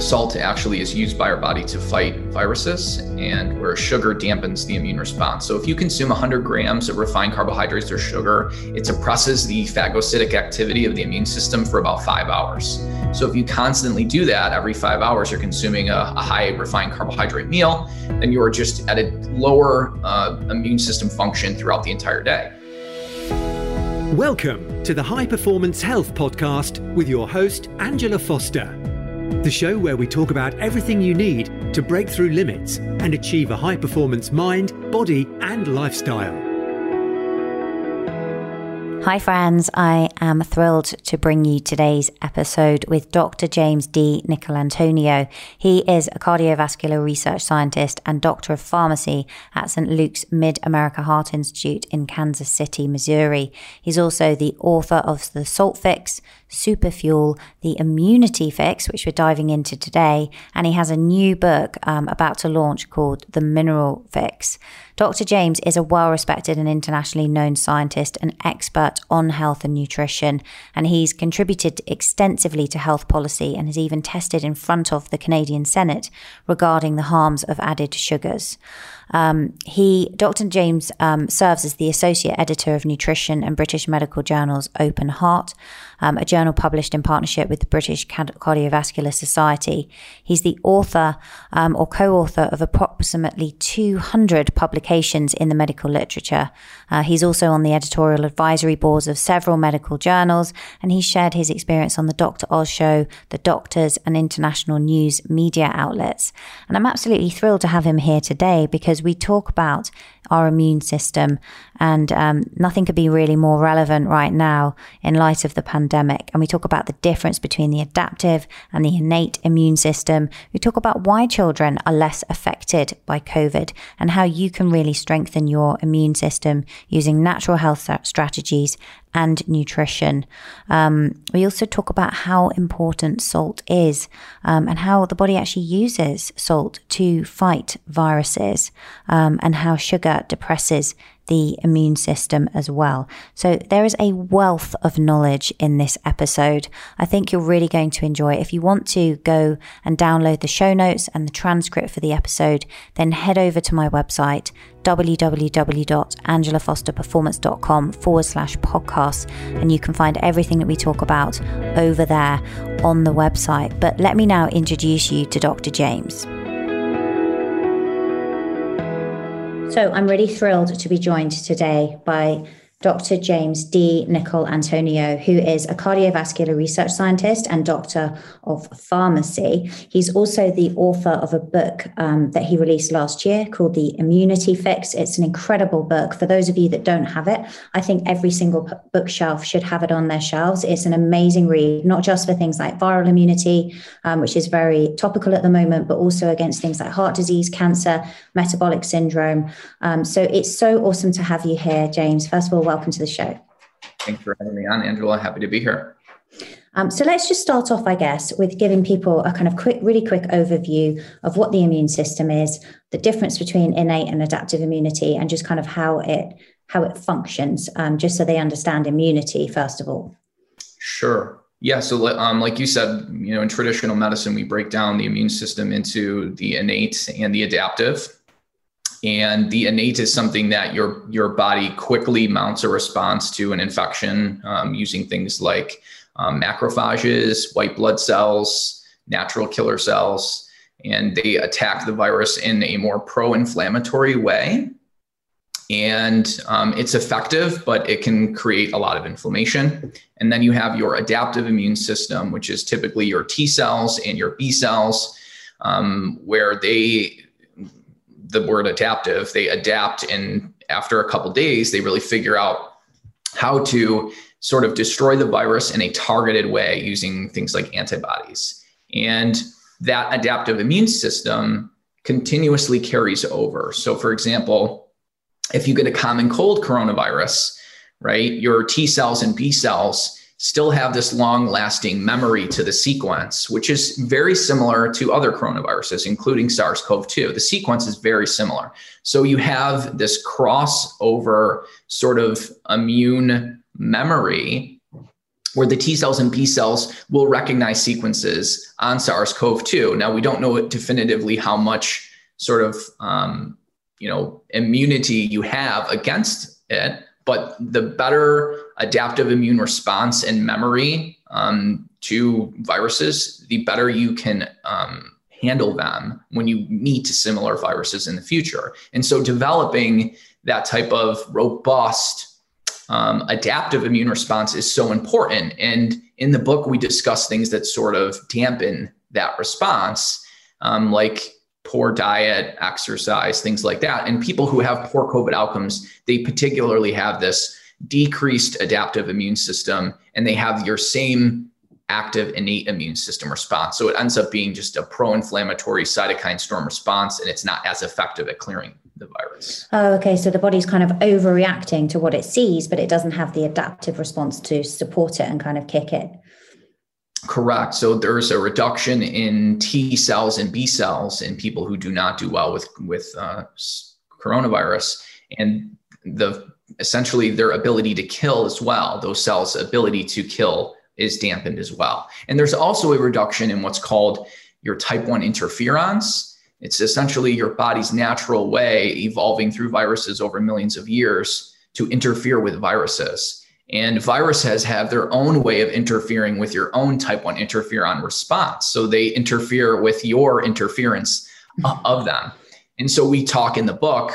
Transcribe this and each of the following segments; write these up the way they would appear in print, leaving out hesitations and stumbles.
Salt actually is used by our body to fight viruses, and where sugar dampens the immune response. So if you consume 100 grams of refined carbohydrates or sugar, it suppresses the phagocytic activity of the immune system for about 5 hours. So if you constantly do that, every 5 hours you're consuming a high refined carbohydrate meal, then you're just at a lower immune system function throughout the entire day. Welcome to the High Performance Health Podcast with your host, Angela Foster. The show where we talk about everything you need to break through limits and achieve a high performance mind, body, and lifestyle. Hi friends, I am thrilled to bring you today's episode with Dr. James D. Nicolantonio. He is a cardiovascular research scientist and doctor of pharmacy at St. Luke's Mid-America Heart Institute in Kansas City, Missouri. He's also the author of The Salt Fix, Superfuel, The Immunity Fix, which we're diving into today, and he has a new book about to launch called The Mineral Fix. Dr. James is a well-respected and internationally known scientist and expert on health and nutrition, and he's contributed extensively to health policy and has even tested in front of the Canadian Senate regarding the harms of added sugars. Dr. James serves as the Associate Editor of Nutrition and British Medical Journal's Open Heart, a journal published in partnership with the British Cardiovascular Society. He's the author or co-author of approximately 200 publications in the medical literature. He's also on the editorial advisory boards of several medical journals, and he shared his experience on the Dr. Oz Show, The Doctors, and international news media outlets. And I'm absolutely thrilled to have him here today because we talk about our immune system, and nothing could be really more relevant right now in light of the pandemic. And we talk about the difference between the adaptive and the innate immune system. We talk about why children are less affected by COVID and how you can really strengthen your immune system using natural health strategies and nutrition. We also talk about how important salt is and how the body actually uses salt to fight viruses, and how sugar depresses the immune system as well. So there is a wealth of knowledge in this episode. I think you're really going to enjoy it. If you want to go and download the show notes and the transcript for the episode, then head over to my website, www.angelafosterperformance.com/podcast, and you can find everything that we talk about over there on the website. But let me now introduce you to Dr. James. So I'm really thrilled to be joined today by Dr. James D. Nicolantonio, who is a cardiovascular research scientist and doctor of pharmacy. He's also the author of a book that he released last year called The Immunity Fix. It's an incredible book. For those of you that don't have it, I think every single bookshelf should have it on their shelves. It's an amazing read, not just for things like viral immunity, which is very topical at the moment, but also against things like heart disease, cancer, metabolic syndrome. So it's so awesome to have you here, James. First of all, welcome to the show. Thanks for having me on, Angela. Happy to be here. So let's just start off, I guess, with giving people a kind of really quick overview of what the immune system is, the difference between innate and adaptive immunity, and just kind of how it functions, just so they understand immunity, first of all. Sure. Yeah. So like you said, you know, in traditional medicine, we break down the immune system into the innate and the adaptive. And the innate is something that your body quickly mounts a response to an infection, using things like macrophages, white blood cells, natural killer cells, and they attack the virus in a more pro-inflammatory way. And it's effective, but it can create a lot of inflammation. And then you have your adaptive immune system, which is typically your T cells and your B cells, where the word adaptive, they adapt, and after a couple of days, they really figure out how to sort of destroy the virus in a targeted way using things like antibodies. And that adaptive immune system continuously carries over. So for example, if you get a common cold coronavirus, right, your T cells and B cells still have this long lasting memory to the sequence, which is very similar to other coronaviruses, including SARS-CoV-2. The sequence is very similar. So you have this crossover sort of immune memory where the T cells and B cells will recognize sequences on SARS-CoV-2. Now, we don't know definitively how much sort of, immunity you have against it, but the better adaptive immune response and memory to viruses, the better you can handle them when you meet similar viruses in the future. And so developing that type of robust adaptive immune response is so important. And in the book, we discuss things that sort of dampen that response, like poor diet, exercise, things like that. And people who have poor COVID outcomes, they particularly have this decreased adaptive immune system, and they have your same active innate immune system response. So it ends up being just a pro-inflammatory cytokine storm response, and it's not as effective at clearing the virus. Oh, okay. So the body's kind of overreacting to what it sees, but it doesn't have the adaptive response to support it and kind of kick it. Correct. So there's a reduction in T cells and B cells in people who do not do well with coronavirus, and essentially their ability to kill as well. Those cells' ability to kill is dampened as well. And there's also a reduction in what's called your type 1 interferons. It's essentially your body's natural way, evolving through viruses over millions of years, to interfere with viruses. And viruses have their own way of interfering with your own type 1 interferon response. So they interfere with your interference of them. And so we talk in the book,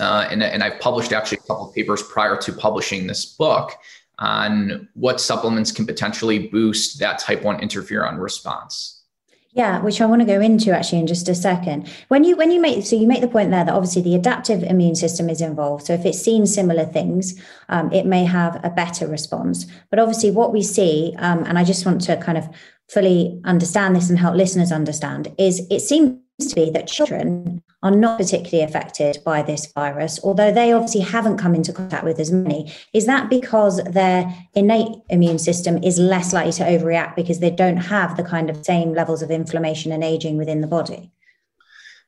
and I've published actually a couple of papers prior to publishing this book, on what supplements can potentially boost that type 1 interferon response. Yeah, which I want to go into actually in just a second. When you make the point there that obviously the adaptive immune system is involved. So if it's seen similar things, it may have a better response. But obviously what we see, and I just want to kind of fully understand this and help listeners understand, is it seems to be that children are not particularly affected by this virus, although they obviously haven't come into contact with as many. Is that because their innate immune system is less likely to overreact because they don't have the kind of same levels of inflammation and aging within the body?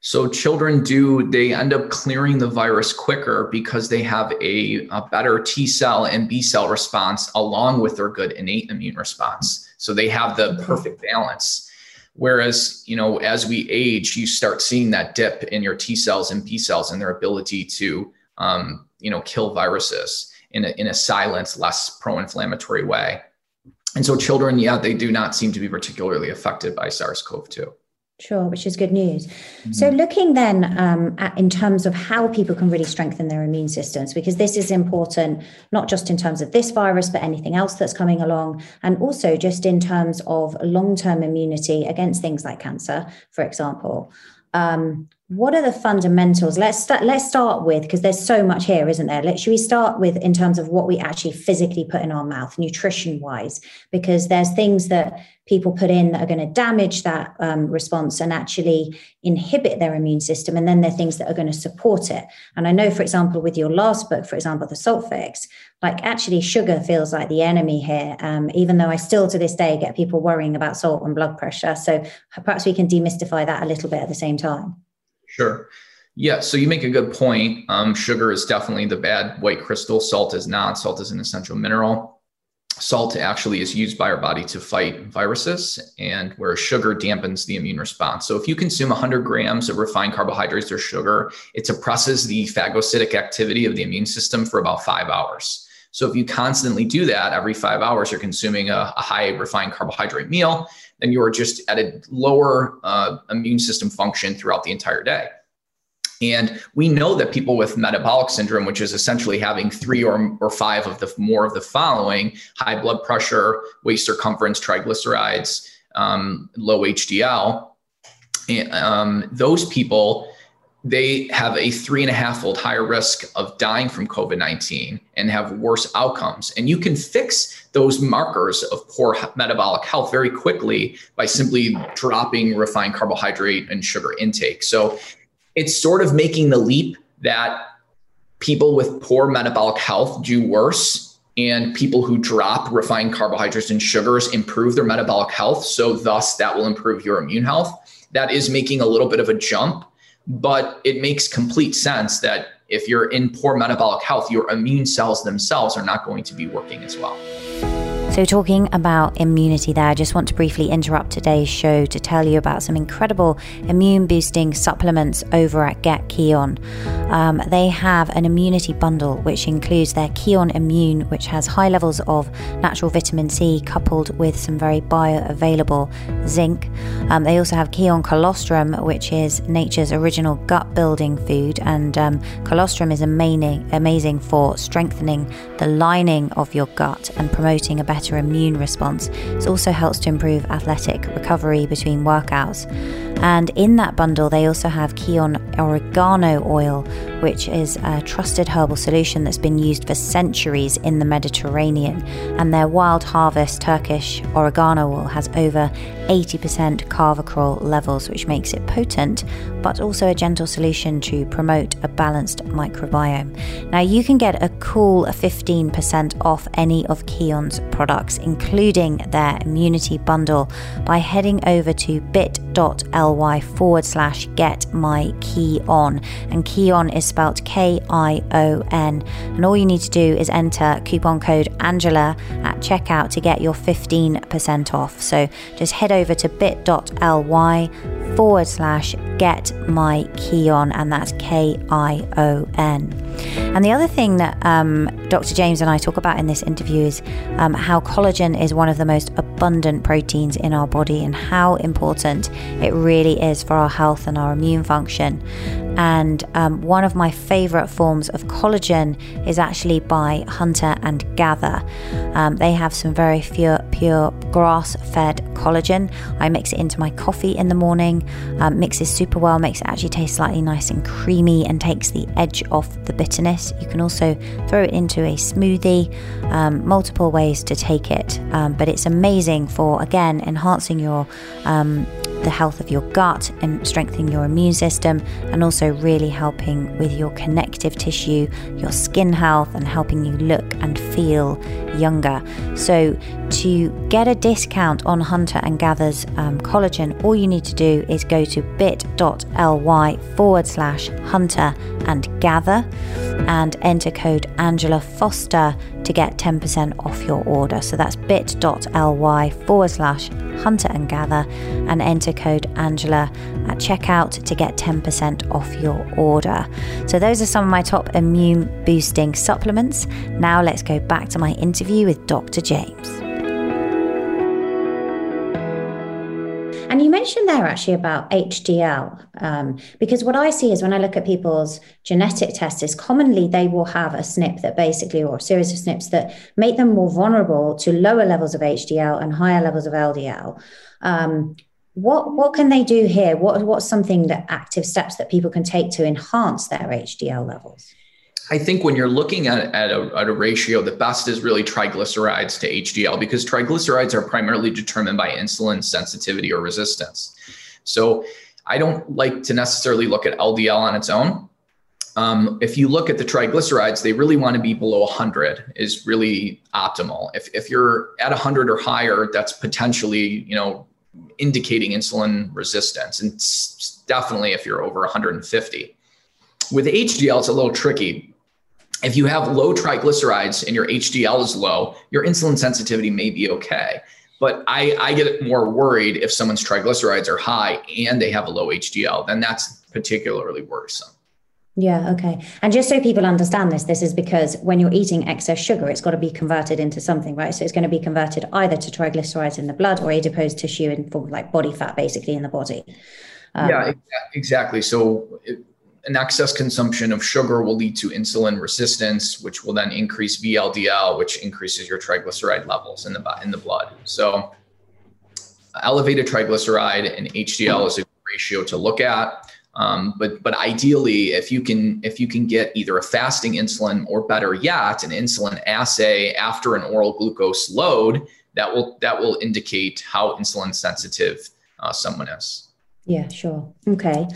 So children they end up clearing the virus quicker because they have a better T cell and B cell response along with their good innate immune response. So they have the perfect balance. Whereas, as we age, you start seeing that dip in your T cells and B cells and their ability to, kill viruses in a silent, less pro-inflammatory way. And so children, they do not seem to be particularly affected by SARS-CoV-2. Sure, which is good news. Mm-hmm. So looking then at in terms of how people can really strengthen their immune systems, because this is important, not just in terms of this virus, but anything else that's coming along. And also just in terms of long-term immunity against things like cancer, for example. What are the fundamentals? Let's start with, because there's so much here, isn't there? Should we start with in terms of what we actually physically put in our mouth, nutrition-wise? Because there's things that people put in that are going to damage that response and actually inhibit their immune system. And then there are things that are going to support it. And I know, for example, with your last book, for example, The Salt Fix, like actually sugar feels like the enemy here, even though I still to this day get people worrying about salt and blood pressure. So perhaps we can demystify that a little bit at the same time. Sure. Yeah. So you make a good point. Sugar is definitely the bad white crystal. Salt is not. Salt is an essential mineral. Salt actually is used by our body to fight viruses, and where sugar dampens the immune response. So if you consume 100 grams of refined carbohydrates or sugar, it suppresses the phagocytic activity of the immune system for about 5 hours. So if you constantly do that, every 5 hours, you're consuming a high refined carbohydrate meal, then you are just at a lower immune system function throughout the entire day. And we know that people with metabolic syndrome, which is essentially having 3 or 5 of the more of the following: high blood pressure, waist circumference, triglycerides, low HDL, and, those people, they have a 3.5-fold higher risk of dying from COVID-19 and have worse outcomes. And you can fix those markers of poor metabolic health very quickly by simply dropping refined carbohydrate and sugar intake. So it's sort of making the leap that people with poor metabolic health do worse, and people who drop refined carbohydrates and sugars improve their metabolic health. So thus that will improve your immune health. That is making a little bit of a jump, but it makes complete sense that if you're in poor metabolic health, your immune cells themselves are not going to be working as well. So talking about immunity there, I just want to briefly interrupt today's show to tell you about some incredible immune boosting supplements over at Get Kion. They have an immunity bundle which includes their Kion Immune, which has high levels of natural vitamin C coupled with some very bioavailable zinc. They also have Kion Colostrum, which is nature's original gut building food, and colostrum is amazing for strengthening the lining of your gut and promoting a better immune response. It also helps to improve athletic recovery between workouts. And in that bundle, they also have Kion Oregano Oil, which is a trusted herbal solution that's been used for centuries in the Mediterranean. And their wild harvest Turkish oregano oil has over 80% carvacrol levels, which makes it potent, but also a gentle solution to promote a balanced microbiome. Now, you can get a cool 15% off any of Kion's products, including their immunity bundle, by heading over to bit.ly/getmykion, and Kion is spelt Kion, and all you need to do is enter coupon code Angela at checkout to get your 15% off. So just head over to bit.ly/getmykion, and that's Kion. And the other thing that Dr. James and I talk about in this interview is how collagen is one of the most abundant proteins in our body and how important it really is for our health and our immune function. And one of my favorite forms of collagen is actually by Hunter and Gather. They have some very pure grass-fed collagen. I mix it into my coffee in the morning. Mixes super well, makes it actually taste slightly nice and creamy and takes the edge off the bitterness. You can also throw it into a smoothie, multiple ways to take it. But it's amazing for, again, enhancing your the health of your gut and strengthening your immune system, and also really helping with your connective tissue, your skin health, and helping you look and feel younger. So to get a discount on Hunter and Gather's collagen, all you need to do is go to bit.ly/Hunter and Gather and enter code Angela Foster to get 10% off your order. So that's bit.ly/Hunter and Gather and enter code Angela at checkout to get 10% off your order. So those are some of my top immune boosting supplements. Now let's go back to my interview with Dr. James. And you mentioned there actually about HDL, because what I see is when I look at people's genetic tests is commonly they will have a SNP that basically, or a series of SNPs that make them more vulnerable to lower levels of HDL and higher levels of LDL. What can they do here? What's something that active steps that people can take to enhance their HDL levels? I think when you're looking at a ratio, the best is really triglycerides to HDL, because triglycerides are primarily determined by insulin sensitivity or resistance. So I don't like to necessarily look at LDL on its own. If you look at the triglycerides, they really want to be below 100 is really optimal. If you're at 100 or higher, that's potentially, indicating insulin resistance, and definitely if you're over 150. With HDL, it's a little tricky. If you have low triglycerides and your HDL is low, your insulin sensitivity may be okay. But I get more worried if someone's triglycerides are high and they have a low HDL, then that's particularly worrisome. Yeah. Okay. And just so people understand this is because when you're eating excess sugar, it's got to be converted into something, right? So it's going to be converted either to triglycerides in the blood or adipose tissue in form of like body fat, basically in the body. Yeah, exactly. So an excess consumption of sugar will lead to insulin resistance, which will then increase VLDL, which increases your triglyceride levels in the blood. So elevated triglyceride and HDL is a ratio to look at. But ideally, if you can get either a fasting insulin or better yet, an insulin assay after an oral glucose load, that will indicate how insulin sensitive someone is. Yeah, sure. Okay.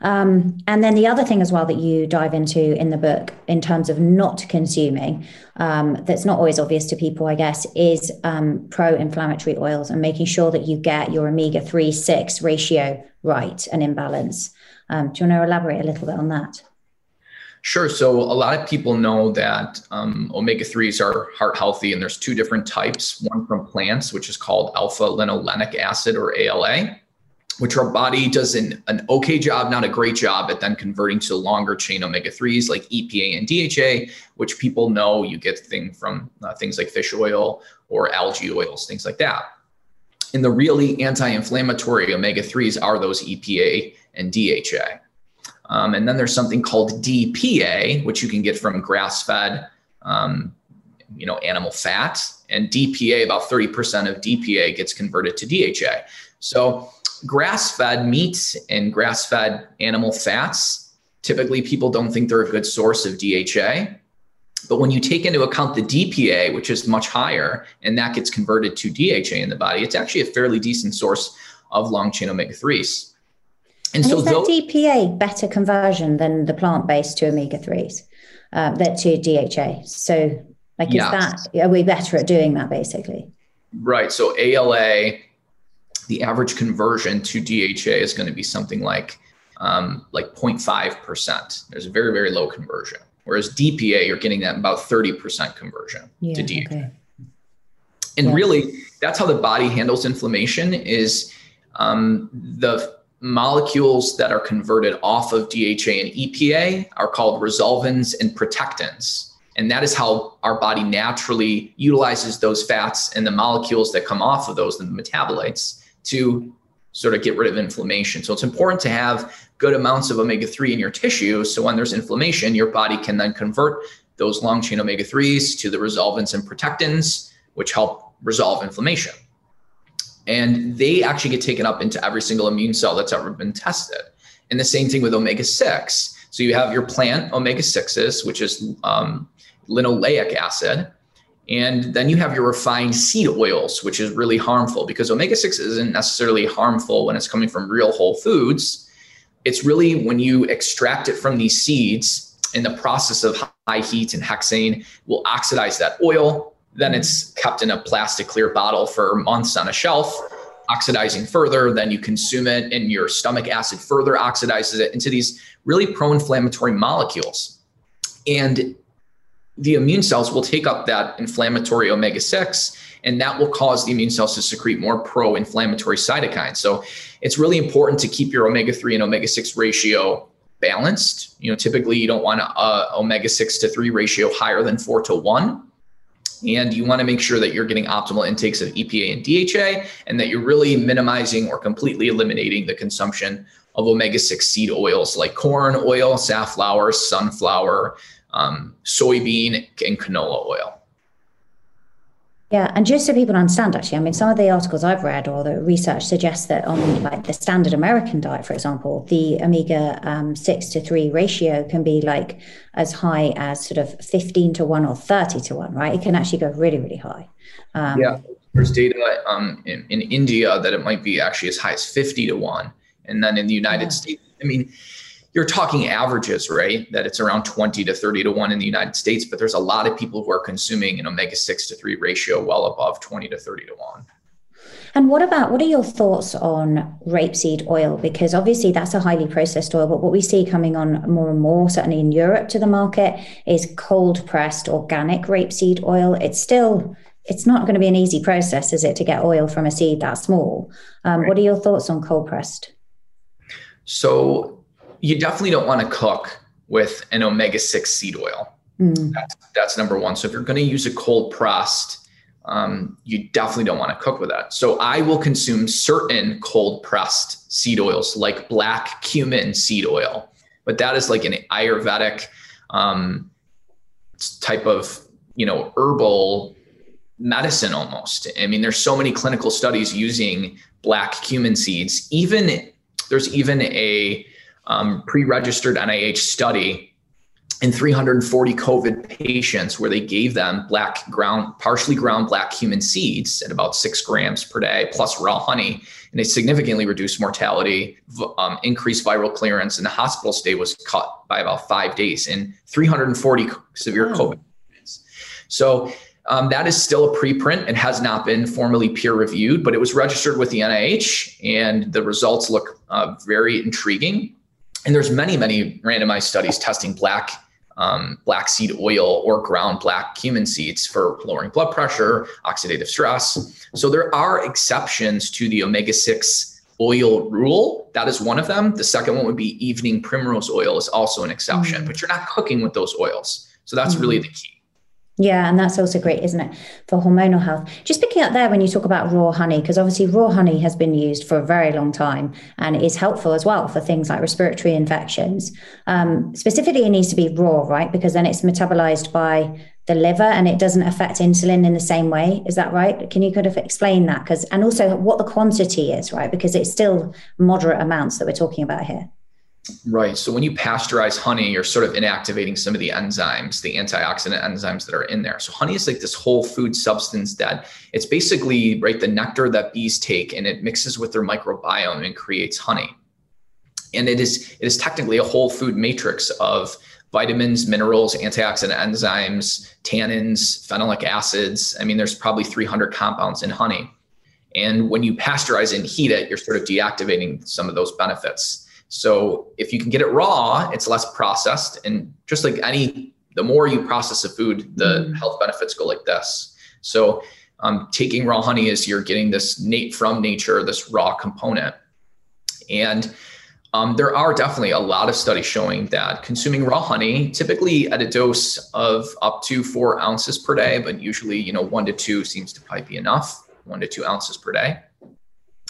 And then the other thing as well that you dive into in the book in terms of not consuming, that's not always obvious to people, I guess, is pro-inflammatory oils and making sure that you get your omega-3-6 ratio right and in balance. Do you want to elaborate a little bit on that? Sure. So a lot of people know that omega-3s are heart healthy, and there's two different types, one from plants, which is called alpha-linolenic acid or ALA, which our body does an okay job, not a great job at then converting to longer chain omega-3s like EPA and DHA, which people know you get from things like fish oil or algae oils, things like that. And the really anti-inflammatory omega-3s are those EPA and DHA. And then there's something called DPA, which you can get from grass-fed, animal fat. And DPA, about 30% of DPA gets converted to DHA. So grass-fed meat and grass-fed animal fats, typically people don't think they're a good source of DHA. But when you take into account the DPA, which is much higher, and that gets converted to DHA in the body, it's actually a fairly decent source of long-chain omega-3s. And so is that DPA better conversion than the plant-based to omega-3s, to DHA? So are we better at doing that basically? Right. So ALA, the average conversion to DHA is going to be something like 0.5%. There's a very, very low conversion. Whereas DPA, you're getting that about 30% conversion to DHA. Okay. And really, that's how the body handles inflammation is the molecules that are converted off of DHA and EPA are called resolvins and protectants. And that is how our body naturally utilizes those fats and the molecules that come off of those, the metabolites, to sort of get rid of inflammation. So it's important to have good amounts of omega-3 in your tissue. So when there's inflammation, your body can then convert those long-chain omega-3s to the resolvins and protectants, which help resolve inflammation. And they actually get taken up into every single immune cell that's ever been tested. And the same thing with omega-6. So you have your plant omega-6s, which is linoleic acid. And then you have your refined seed oils, which is really harmful because omega-6 isn't necessarily harmful when it's coming from real whole foods. It's really when you extract it from these seeds in the process of high heat and hexane will oxidize that oil. Then it's kept in a plastic clear bottle for months on a shelf, oxidizing further. Then you consume it and your stomach acid further oxidizes it into these really pro-inflammatory molecules. And the immune cells will take up that inflammatory omega-6, and that will cause the immune cells to secrete more pro-inflammatory cytokines. So it's really important to keep your omega-3 and omega-6 ratio balanced. Typically you don't want an omega-6 to 3 ratio higher than 4 to 1. And you want to make sure that you're getting optimal intakes of EPA and DHA and that you're really minimizing or completely eliminating the consumption of omega-6 seed oils like corn oil, safflower, sunflower, soybean, and canola oil. Yeah. And just so people understand, actually, some of the articles I've read or the research suggests that on the standard American diet, for example, the omega-6 to 3 ratio can be as high as sort of 15 to 1 or 30 to 1, right? It can actually go really, really high. There's data in India that it might be actually as high as 50 to 1. And then in the United States, you're talking averages, right? That it's around 20 to 30 to 1 in the United States, but there's a lot of people who are consuming an omega-6 to 3 ratio well above 20 to 30 to 1. And what are your thoughts on rapeseed oil? Because obviously that's a highly processed oil, but what we see coming on more and more, certainly in Europe to the market, is cold pressed organic rapeseed oil. It's not going to be an easy process, is it, to get oil from a seed that small? Right. What are your thoughts on cold pressed? So you definitely don't want to cook with an omega-6 seed oil. That's number one. So if you're going to use a cold pressed, you definitely don't want to cook with that. So I will consume certain cold pressed seed oils like black cumin seed oil, but that is like an Ayurvedic type of, herbal medicine almost. There's so many clinical studies using black cumin seeds. There's even a pre-registered NIH study in 340 COVID patients where they gave them partially ground black cumin seeds at about 6 grams per day plus raw honey. And they significantly reduced mortality, increased viral clearance, and the hospital stay was cut by about 5 days in 340 severe COVID patients. So that is still a preprint. It has not been formally peer reviewed, but it was registered with the NIH and the results look very intriguing. And there's many, many randomized studies testing black black seed oil or ground black cumin seeds for lowering blood pressure, oxidative stress. So there are exceptions to the omega-6 oil rule. That is one of them. The second one would be evening primrose oil is also an exception, but you're not cooking with those oils. So that's really the key. Yeah. And that's also great, isn't it, for hormonal health? Just picking up there when you talk about raw honey, because obviously raw honey has been used for a very long time and is helpful as well for things like respiratory infections. Specifically, it needs to be raw, right? Because then it's metabolized by the liver and it doesn't affect insulin in the same way. Is that right? Can you kind of explain that? Because, and also what the quantity is, right? Because it's still moderate amounts that we're talking about here. Right. So when you pasteurize honey, you're sort of inactivating some of the enzymes, the antioxidant enzymes that are in there. So honey is like this whole food substance that it's basically, right, the nectar that bees take and it mixes with their microbiome and creates honey. And it is technically a whole food matrix of vitamins, minerals, antioxidant enzymes, tannins, phenolic acids. I mean, there's probably 300 compounds in honey. And when you pasteurize and heat it, you're sort of deactivating some of those benefits. So if you can get it raw, it's less processed. And just like the more you process a food, the health benefits go like this. So taking raw honey is you're getting this from nature, this raw component. And there are definitely a lot of studies showing that consuming raw honey, typically at a dose of up to 4 ounces per day, but usually, 1 to 2 seems to probably be enough, 1 to 2 ounces per day.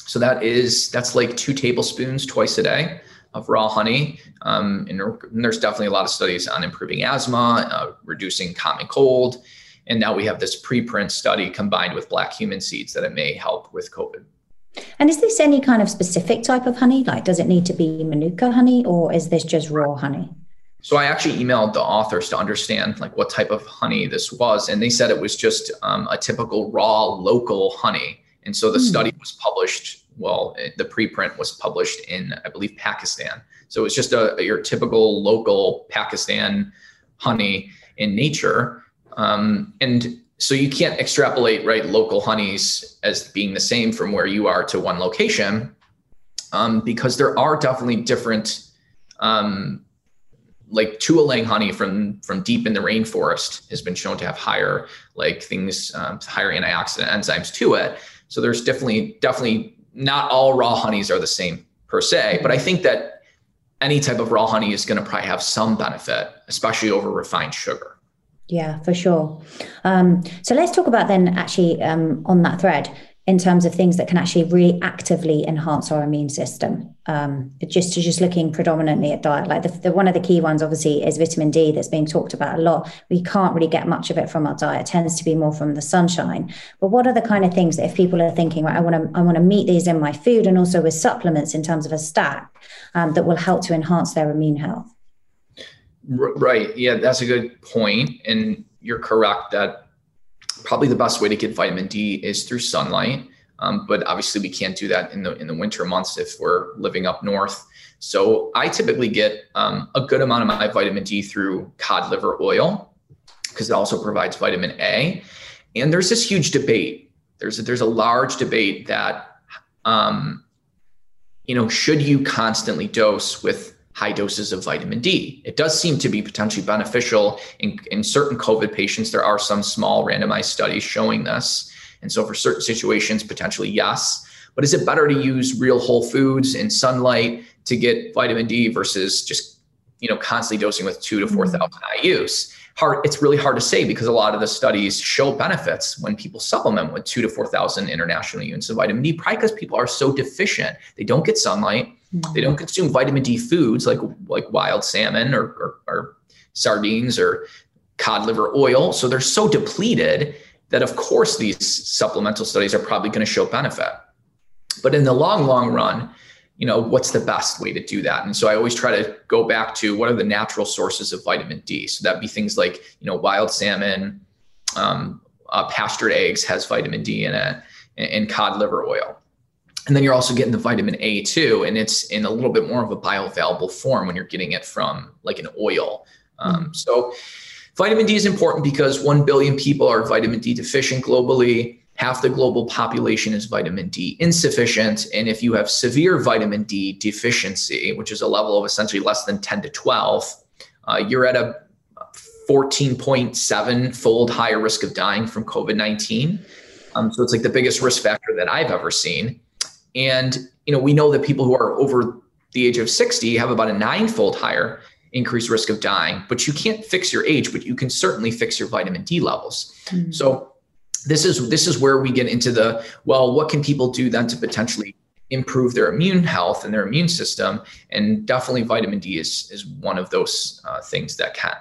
So that's like 2 tablespoons twice a day of raw honey. And there's definitely a lot of studies on improving asthma, reducing common cold. And now we have this preprint study combined with black cumin seeds that it may help with COVID. And is this any kind of specific type of honey? Like, does it need to be Manuka honey or is this just raw honey? So I actually emailed the authors to understand like what type of honey this was. And they said it was just a typical raw local honey. And so the study was published, the preprint was published in, I believe, Pakistan. So it's just your typical local Pakistan honey in nature. And so you can't extrapolate, right, local honeys as being the same from where you are to one location, because there are definitely different, like Tulang honey from deep in the rainforest has been shown to have higher, like things, higher antioxidant enzymes to it. So there's definitely not all raw honeys are the same per se, but I think that any type of raw honey is going to probably have some benefit, especially over refined sugar. Yeah, for sure. So let's talk about then actually on that thread in terms of things that can actually really actively enhance our immune system. Just looking predominantly at diet, like the one of the key ones obviously is vitamin D that's being talked about a lot. We can't really get much of it from our diet. It tends to be more from the sunshine. But what are the kind of things that if people are thinking, right, I want to meet these in my food and also with supplements in terms of a stack that will help to enhance their immune health? Right. Yeah, that's a good point. And you're correct that probably the best way to get vitamin D is through sunlight. But obviously we can't do that in the winter months if we're living up north. So I typically get a good amount of my vitamin D through cod liver oil because it also provides vitamin A. And there's this huge debate. There's a large debate that, should you constantly dose with high doses of vitamin D. It does seem to be potentially beneficial in certain COVID patients. There are some small randomized studies showing this. And so for certain situations, potentially yes, but is it better to use real whole foods and sunlight to get vitamin D versus just, constantly dosing with 2,000 to 4,000 IUs? It's really hard to say because a lot of the studies show benefits when people supplement with 2,000 to 4,000 international units of vitamin D, probably because people are so deficient. They don't get sunlight. They don't consume vitamin D foods like wild salmon or sardines or cod liver oil. So they're so depleted that, of course, these supplemental studies are probably going to show benefit. But in the long run, what's the best way to do that? And so I always try to go back to what are the natural sources of vitamin D. So that'd be things like, wild salmon, pastured eggs has vitamin D in it, and cod liver oil. And then you're also getting the vitamin A too, and it's in a little bit more of a bioavailable form when you're getting it from like an oil. So vitamin D is important because 1 billion people are vitamin D deficient globally. Half the global population is vitamin D insufficient. And if you have severe vitamin D deficiency, which is a level of essentially less than 10 to 12, you're at a 14.7-fold higher risk of dying from COVID-19. So it's like the biggest risk factor that I've ever seen. And, you know, we know that people who are over the age of 60 have about a 9-fold higher increased risk of dying, but you can't fix your age, but you can certainly fix your vitamin D levels. Mm-hmm. So this is where we get into the, well, what can people do then to potentially improve their immune health and their immune system? And definitely vitamin D is one of those things that can.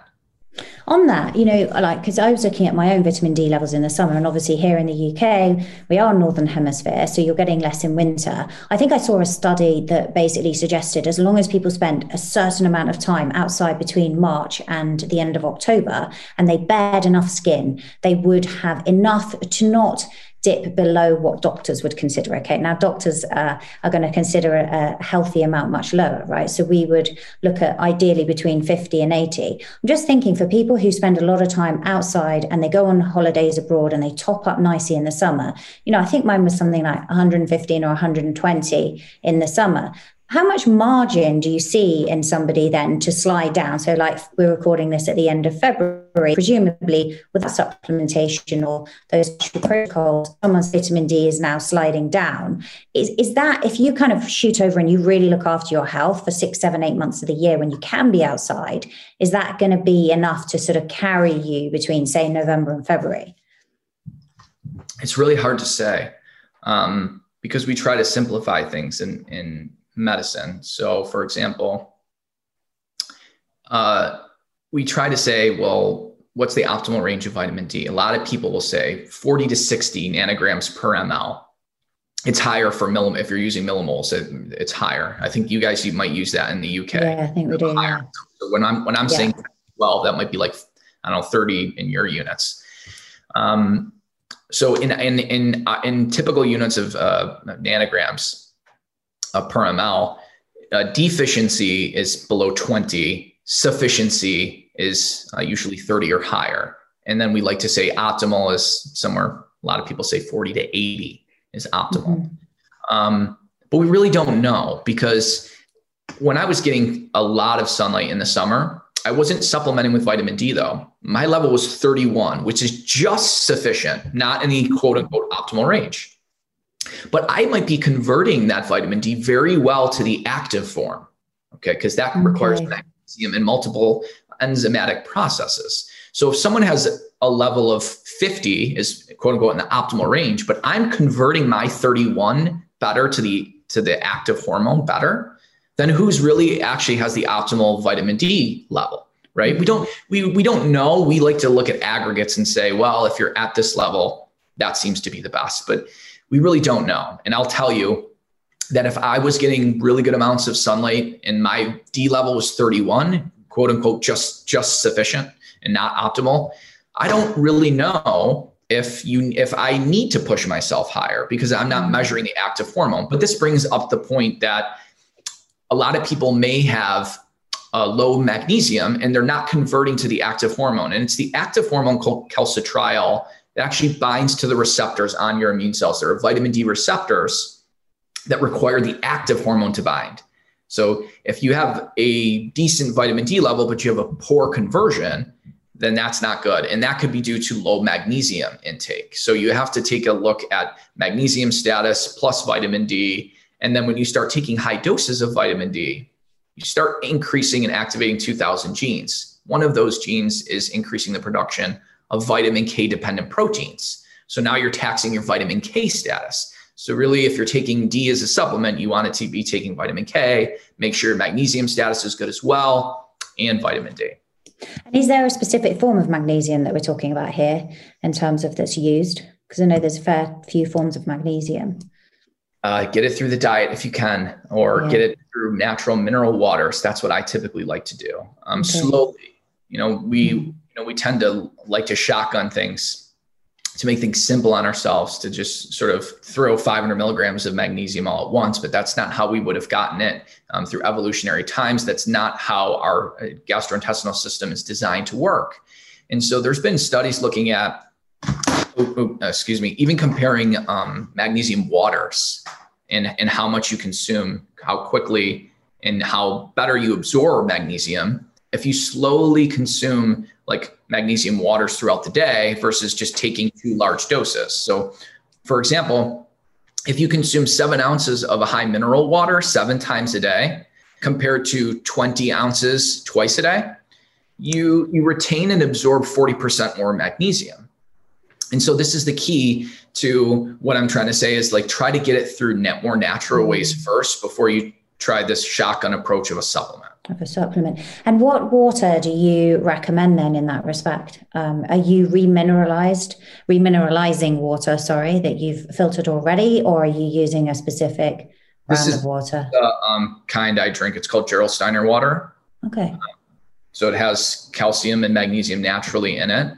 On that, you know, like, because I was looking at my own vitamin D levels in the summer, and obviously here in the UK, we are Northern Hemisphere, so you're getting less in winter. I think I saw a study that basically suggested as long as people spent a certain amount of time outside between March and the end of October, and they bared enough skin, they would have enough to not dip below what doctors would consider. Okay, now doctors are going to consider a healthy amount much lower, right? So we would look at ideally between 50 and 80. I'm just thinking for people who spend a lot of time outside and they go on holidays abroad and they top up nicely in the summer. You know, I think mine was something like 115 or 120 in the summer. How much margin do you see in somebody then to slide down? So like we're recording this at the end of February, presumably with that supplementation or those protocols, someone's vitamin D is now sliding down. Is that, if you kind of shoot over and you really look after your health for 6, 7, 8 months of the year when you can be outside, is that going to be enough to sort of carry you between, say, November and February? It's really hard to say because we try to simplify things in medicine. So for example, we try to say, well, what's the optimal range of vitamin D? A lot of people will say 40 to 60 nanograms per ml. It's higher for millimoles. If you're using millimoles, it's higher. I think you guys, might use that in the UK. Yeah, I think we do. Yeah. So when I'm saying 12, that might be like, I don't know, 30 in your units. So in typical units of nanograms, per ml, deficiency is below 20, sufficiency is usually 30 or higher. And then we like to say optimal is somewhere, a lot of people say 40 to 80 is optimal. Mm-hmm. But we really don't know, because when I was getting a lot of sunlight in the summer, I wasn't supplementing with vitamin D though. My level was 31, which is just sufficient, not in the quote unquote optimal range. But I might be converting that vitamin D very well to the active form, okay? Because that requires magnesium and multiple enzymatic processes. So if someone has a level of 50 is quote unquote in the optimal range, but I'm converting my 31 better to the active hormone better, then who's really actually has the optimal vitamin D level, right? We don't know. We like to look at aggregates and say, well, if you're at this level, that seems to be the best, but we really don't know. And I'll tell you that if I was getting really good amounts of sunlight and my D level was 31, quote unquote, just sufficient and not optimal, I don't really know if I need to push myself higher because I'm not measuring the active hormone. But this brings up the point that a lot of people may have a low magnesium and they're not converting to the active hormone. And it's the active hormone called calcitriol. It actually binds to the receptors on your immune cells. There are vitamin D receptors that require the active hormone to bind. So if you have a decent vitamin D level, but you have a poor conversion, then that's not good. And that could be due to low magnesium intake. So you have to take a look at magnesium status plus vitamin D. And then when you start taking high doses of vitamin D, you start increasing and activating 2,000 genes. One of those genes is increasing the production of vitamin K dependent proteins. So now you're taxing your vitamin K status. So really, if you're taking D as a supplement, you want it to be taking vitamin K, make sure your magnesium status is good as well, and vitamin D. And is there a specific form of magnesium that we're talking about here in terms of that's used? Because I know there's a fair few forms of magnesium. Get it through the diet if you can, or get it through natural mineral waters. That's what I typically like to do. Slowly, you know, we tend to like to shotgun things to make things simple on ourselves, to just sort of throw 500 milligrams of magnesium all at once. But that's not how we would have gotten it through evolutionary times. That's not how our gastrointestinal system is designed to work. And so there's been studies looking at, even comparing magnesium waters and how much you consume, how quickly and how better you absorb magnesium. If you slowly consume like magnesium waters throughout the day versus just taking two large doses. So for example, if you consume 7 ounces of a high mineral water 7 times a day compared to 20 ounces twice a day, you retain and absorb 40% more magnesium. And so this is the key to what I'm trying to say is like, try to get it through more natural ways first before you try this shotgun approach of a supplement. And what water do you recommend then in that respect? Are you remineralizing water, that you've filtered already, or are you using a specific brand of water? Kind I drink. It's called Gerald Steiner water. Okay. So it has calcium and magnesium naturally in it.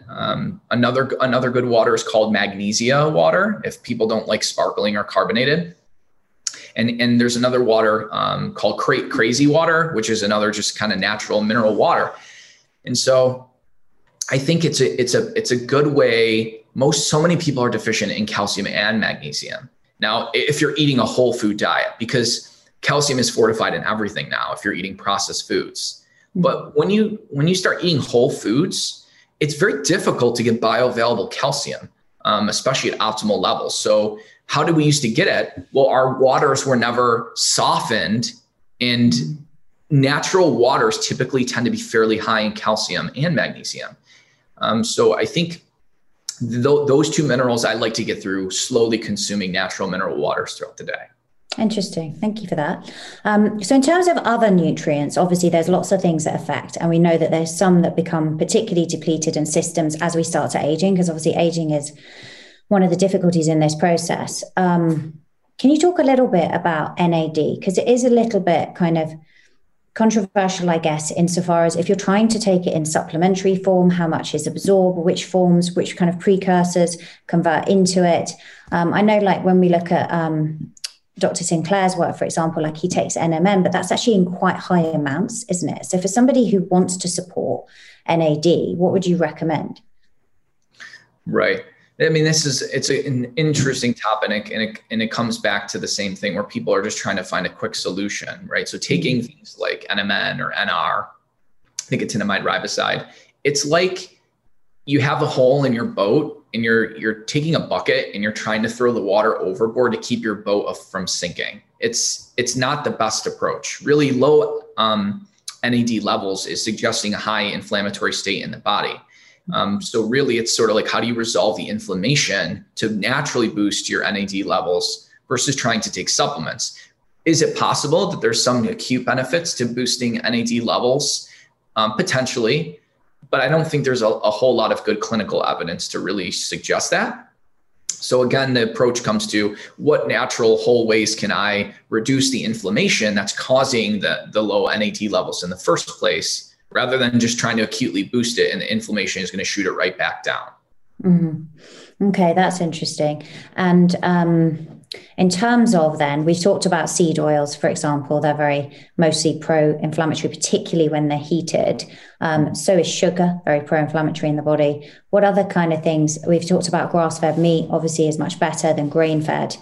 Another good water is called magnesia water, if people don't like sparkling or carbonated. And there's another water called crazy water, which is another just kind of natural mineral water. And so I think it's a good way. So many people are deficient in calcium and magnesium. Now, if you're eating a whole food diet, because calcium is fortified in everything now, if you're eating processed foods. But when you start eating whole foods, it's very difficult to get bioavailable calcium, especially at optimal levels. So how did we used to get it? Well, our waters were never softened, and natural waters typically tend to be fairly high in calcium and magnesium. So I think those two minerals I like to get through slowly consuming natural mineral waters throughout the day. Interesting. Thank you for that. So in terms of other nutrients, obviously there's lots of things that affect, and we know that there's some that become particularly depleted in systems as we start to aging, because obviously aging is one of the difficulties in this process. Can you talk a little bit about NAD? Because it is a little bit kind of controversial, I guess, insofar as if you're trying to take it in supplementary form, how much is absorbed, which forms, which kind of precursors convert into it. I know like when we look at Dr. Sinclair's work, for example, like he takes NMN, but that's actually in quite high amounts, isn't it? So for somebody who wants to support NAD, what would you recommend? Right. I mean, it's an interesting topic, and it comes back to the same thing where people are just trying to find a quick solution, right? So taking things like NMN or NR, nicotinamide riboside, it's like you have a hole in your boat, and you're taking a bucket and you're trying to throw the water overboard to keep your boat from sinking. It's not the best approach. Really low NAD levels is suggesting a high inflammatory state in the body. So really it's sort of like, how do you resolve the inflammation to naturally boost your NAD levels versus trying to take supplements? Is it possible that there's some acute benefits to boosting NAD levels? Potentially. But I don't think there's a whole lot of good clinical evidence to really suggest that. So again, the approach comes to what natural whole ways can I reduce the inflammation that's causing the low NAD levels in the first place, rather than just trying to acutely boost it and the inflammation is going to shoot it right back down. Mm-hmm. Okay, that's interesting. And in terms of then, we've talked about seed oils, for example. They're mostly pro-inflammatory, particularly when they're heated. So is sugar, very pro-inflammatory in the body. What other kind of things? We've talked about grass-fed meat, obviously, is much better than grain-fed.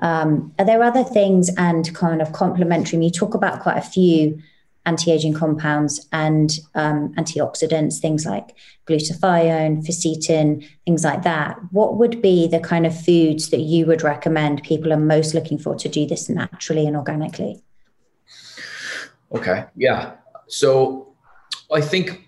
Are there other things and kind of complementary? I mean, you talk about quite a few anti-aging compounds and antioxidants, things like glutathione, fisetin, things like that. What would be the kind of foods that you would recommend people are most looking for to do this naturally and organically? Okay, yeah. So I think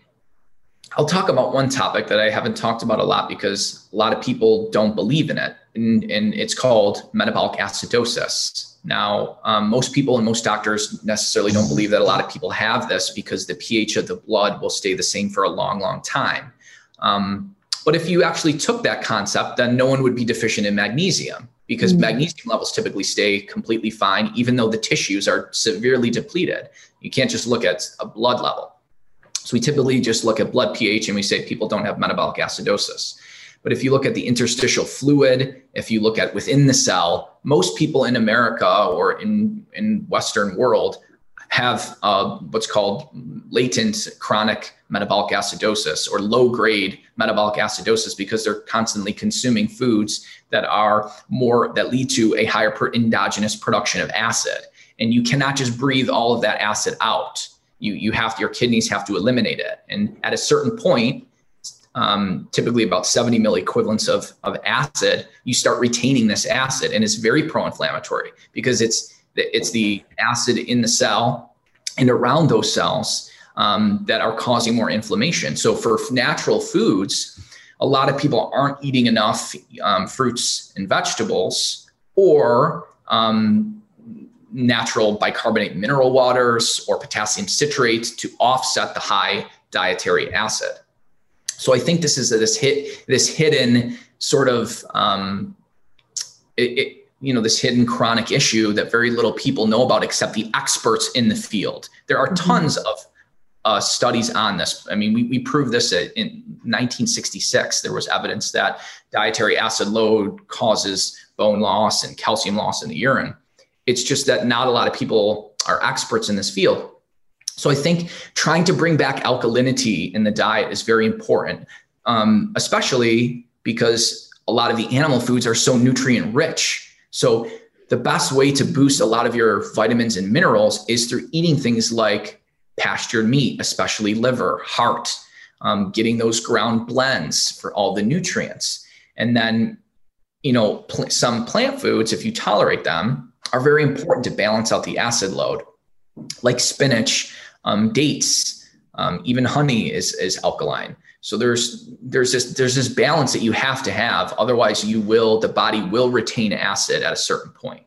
I'll talk about one topic that I haven't talked about a lot because a lot of people don't believe in it, and it's called metabolic acidosis. Now, most people and most doctors necessarily don't believe that a lot of people have this because the pH of the blood will stay the same for a long, long time. But if you actually took that concept, then no one would be deficient in magnesium, because magnesium levels typically stay completely fine, even though the tissues are severely depleted. You can't just look at a blood level. So we typically just look at blood pH and we say people don't have metabolic acidosis. But if you look at the interstitial fluid, if you look at within the cell, most people in America or in Western world have what's called latent chronic metabolic acidosis or low grade metabolic acidosis, because they're constantly consuming foods that lead to a higher endogenous production of acid. And you cannot just breathe all of that acid out. Your kidneys have to eliminate it. And at a certain point, typically about 70 milliequivalents of acid, you start retaining this acid, and it's very pro-inflammatory because it's the acid in the cell and around those cells that are causing more inflammation. So for natural foods, a lot of people aren't eating enough fruits and vegetables, or natural bicarbonate mineral waters or potassium citrate to offset the high dietary acid. So I think this is this hidden sort of, this hidden chronic issue that very little people know about except the experts in the field. There are tons of studies on this. I mean, we proved this in 1966. There was evidence that dietary acid load causes bone loss and calcium loss in the urine. It's just that not a lot of people are experts in this field. So I think trying to bring back alkalinity in the diet is very important, especially because a lot of the animal foods are so nutrient rich. So the best way to boost a lot of your vitamins and minerals is through eating things like pastured meat, especially liver, heart, getting those ground blends for all the nutrients. And then, some plant foods, if you tolerate them, are very important to balance out the acid load, like spinach, dates, even honey is alkaline. So there's this balance that you have to have. Otherwise the body will retain acid at a certain point.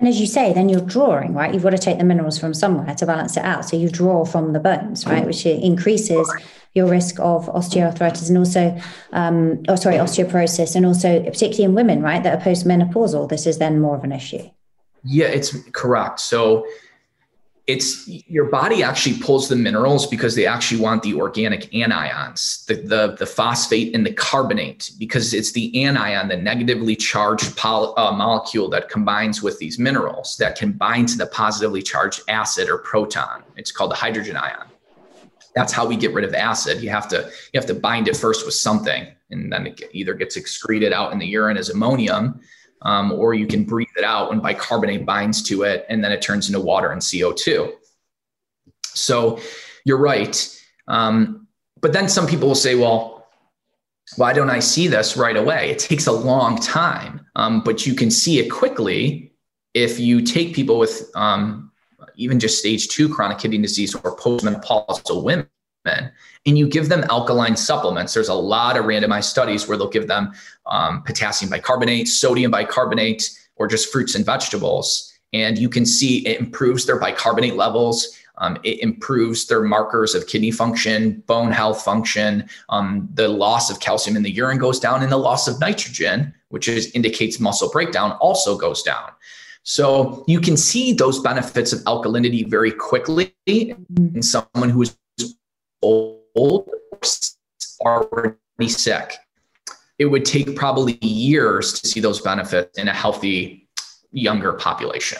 And as you say, then you're drawing, right? You've got to take the minerals from somewhere to balance it out. So you draw from the bones, right? Which increases your risk of osteoarthritis and also, osteoporosis, and also particularly in women, right? That are postmenopausal, this is then more of an issue. Yeah, it's correct. So your body actually pulls the minerals because they actually want the organic anions, the phosphate and the carbonate, because it's the anion, the negatively charged molecule that combines with these minerals that can bind to the positively charged acid or proton. It's called the hydrogen ion. That's how we get rid of acid. You have to bind it first with something, and then it either gets excreted out in the urine as ammonium, or you can breathe it out when bicarbonate binds to it, and then it turns into water and CO2. So you're right. But then some people will say, well, why don't I see this right away? It takes a long time, but you can see it quickly if you take people with even just stage 2 chronic kidney disease or postmenopausal women, and you give them alkaline supplements. There's a lot of randomized studies where they'll give them potassium bicarbonate, sodium bicarbonate, or just fruits and vegetables. And you can see it improves their bicarbonate levels. It improves their markers of kidney function, bone health function. The loss of calcium in the urine goes down, and the loss of nitrogen, which indicates muscle breakdown, also goes down. So you can see those benefits of alkalinity very quickly in someone who is old or already sick. It would take probably years to see those benefits in a healthy, younger population.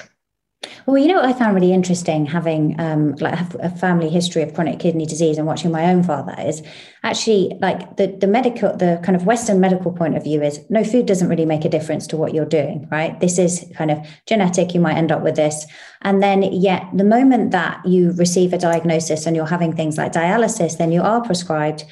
Well, what I found really interesting, having a family history of chronic kidney disease and watching my own father, is actually like the kind of Western medical point of view is no, food doesn't really make a difference to what you're doing, right? This is kind of genetic, you might end up with this. And then yet the moment that you receive a diagnosis and you're having things like dialysis, then you are prescribed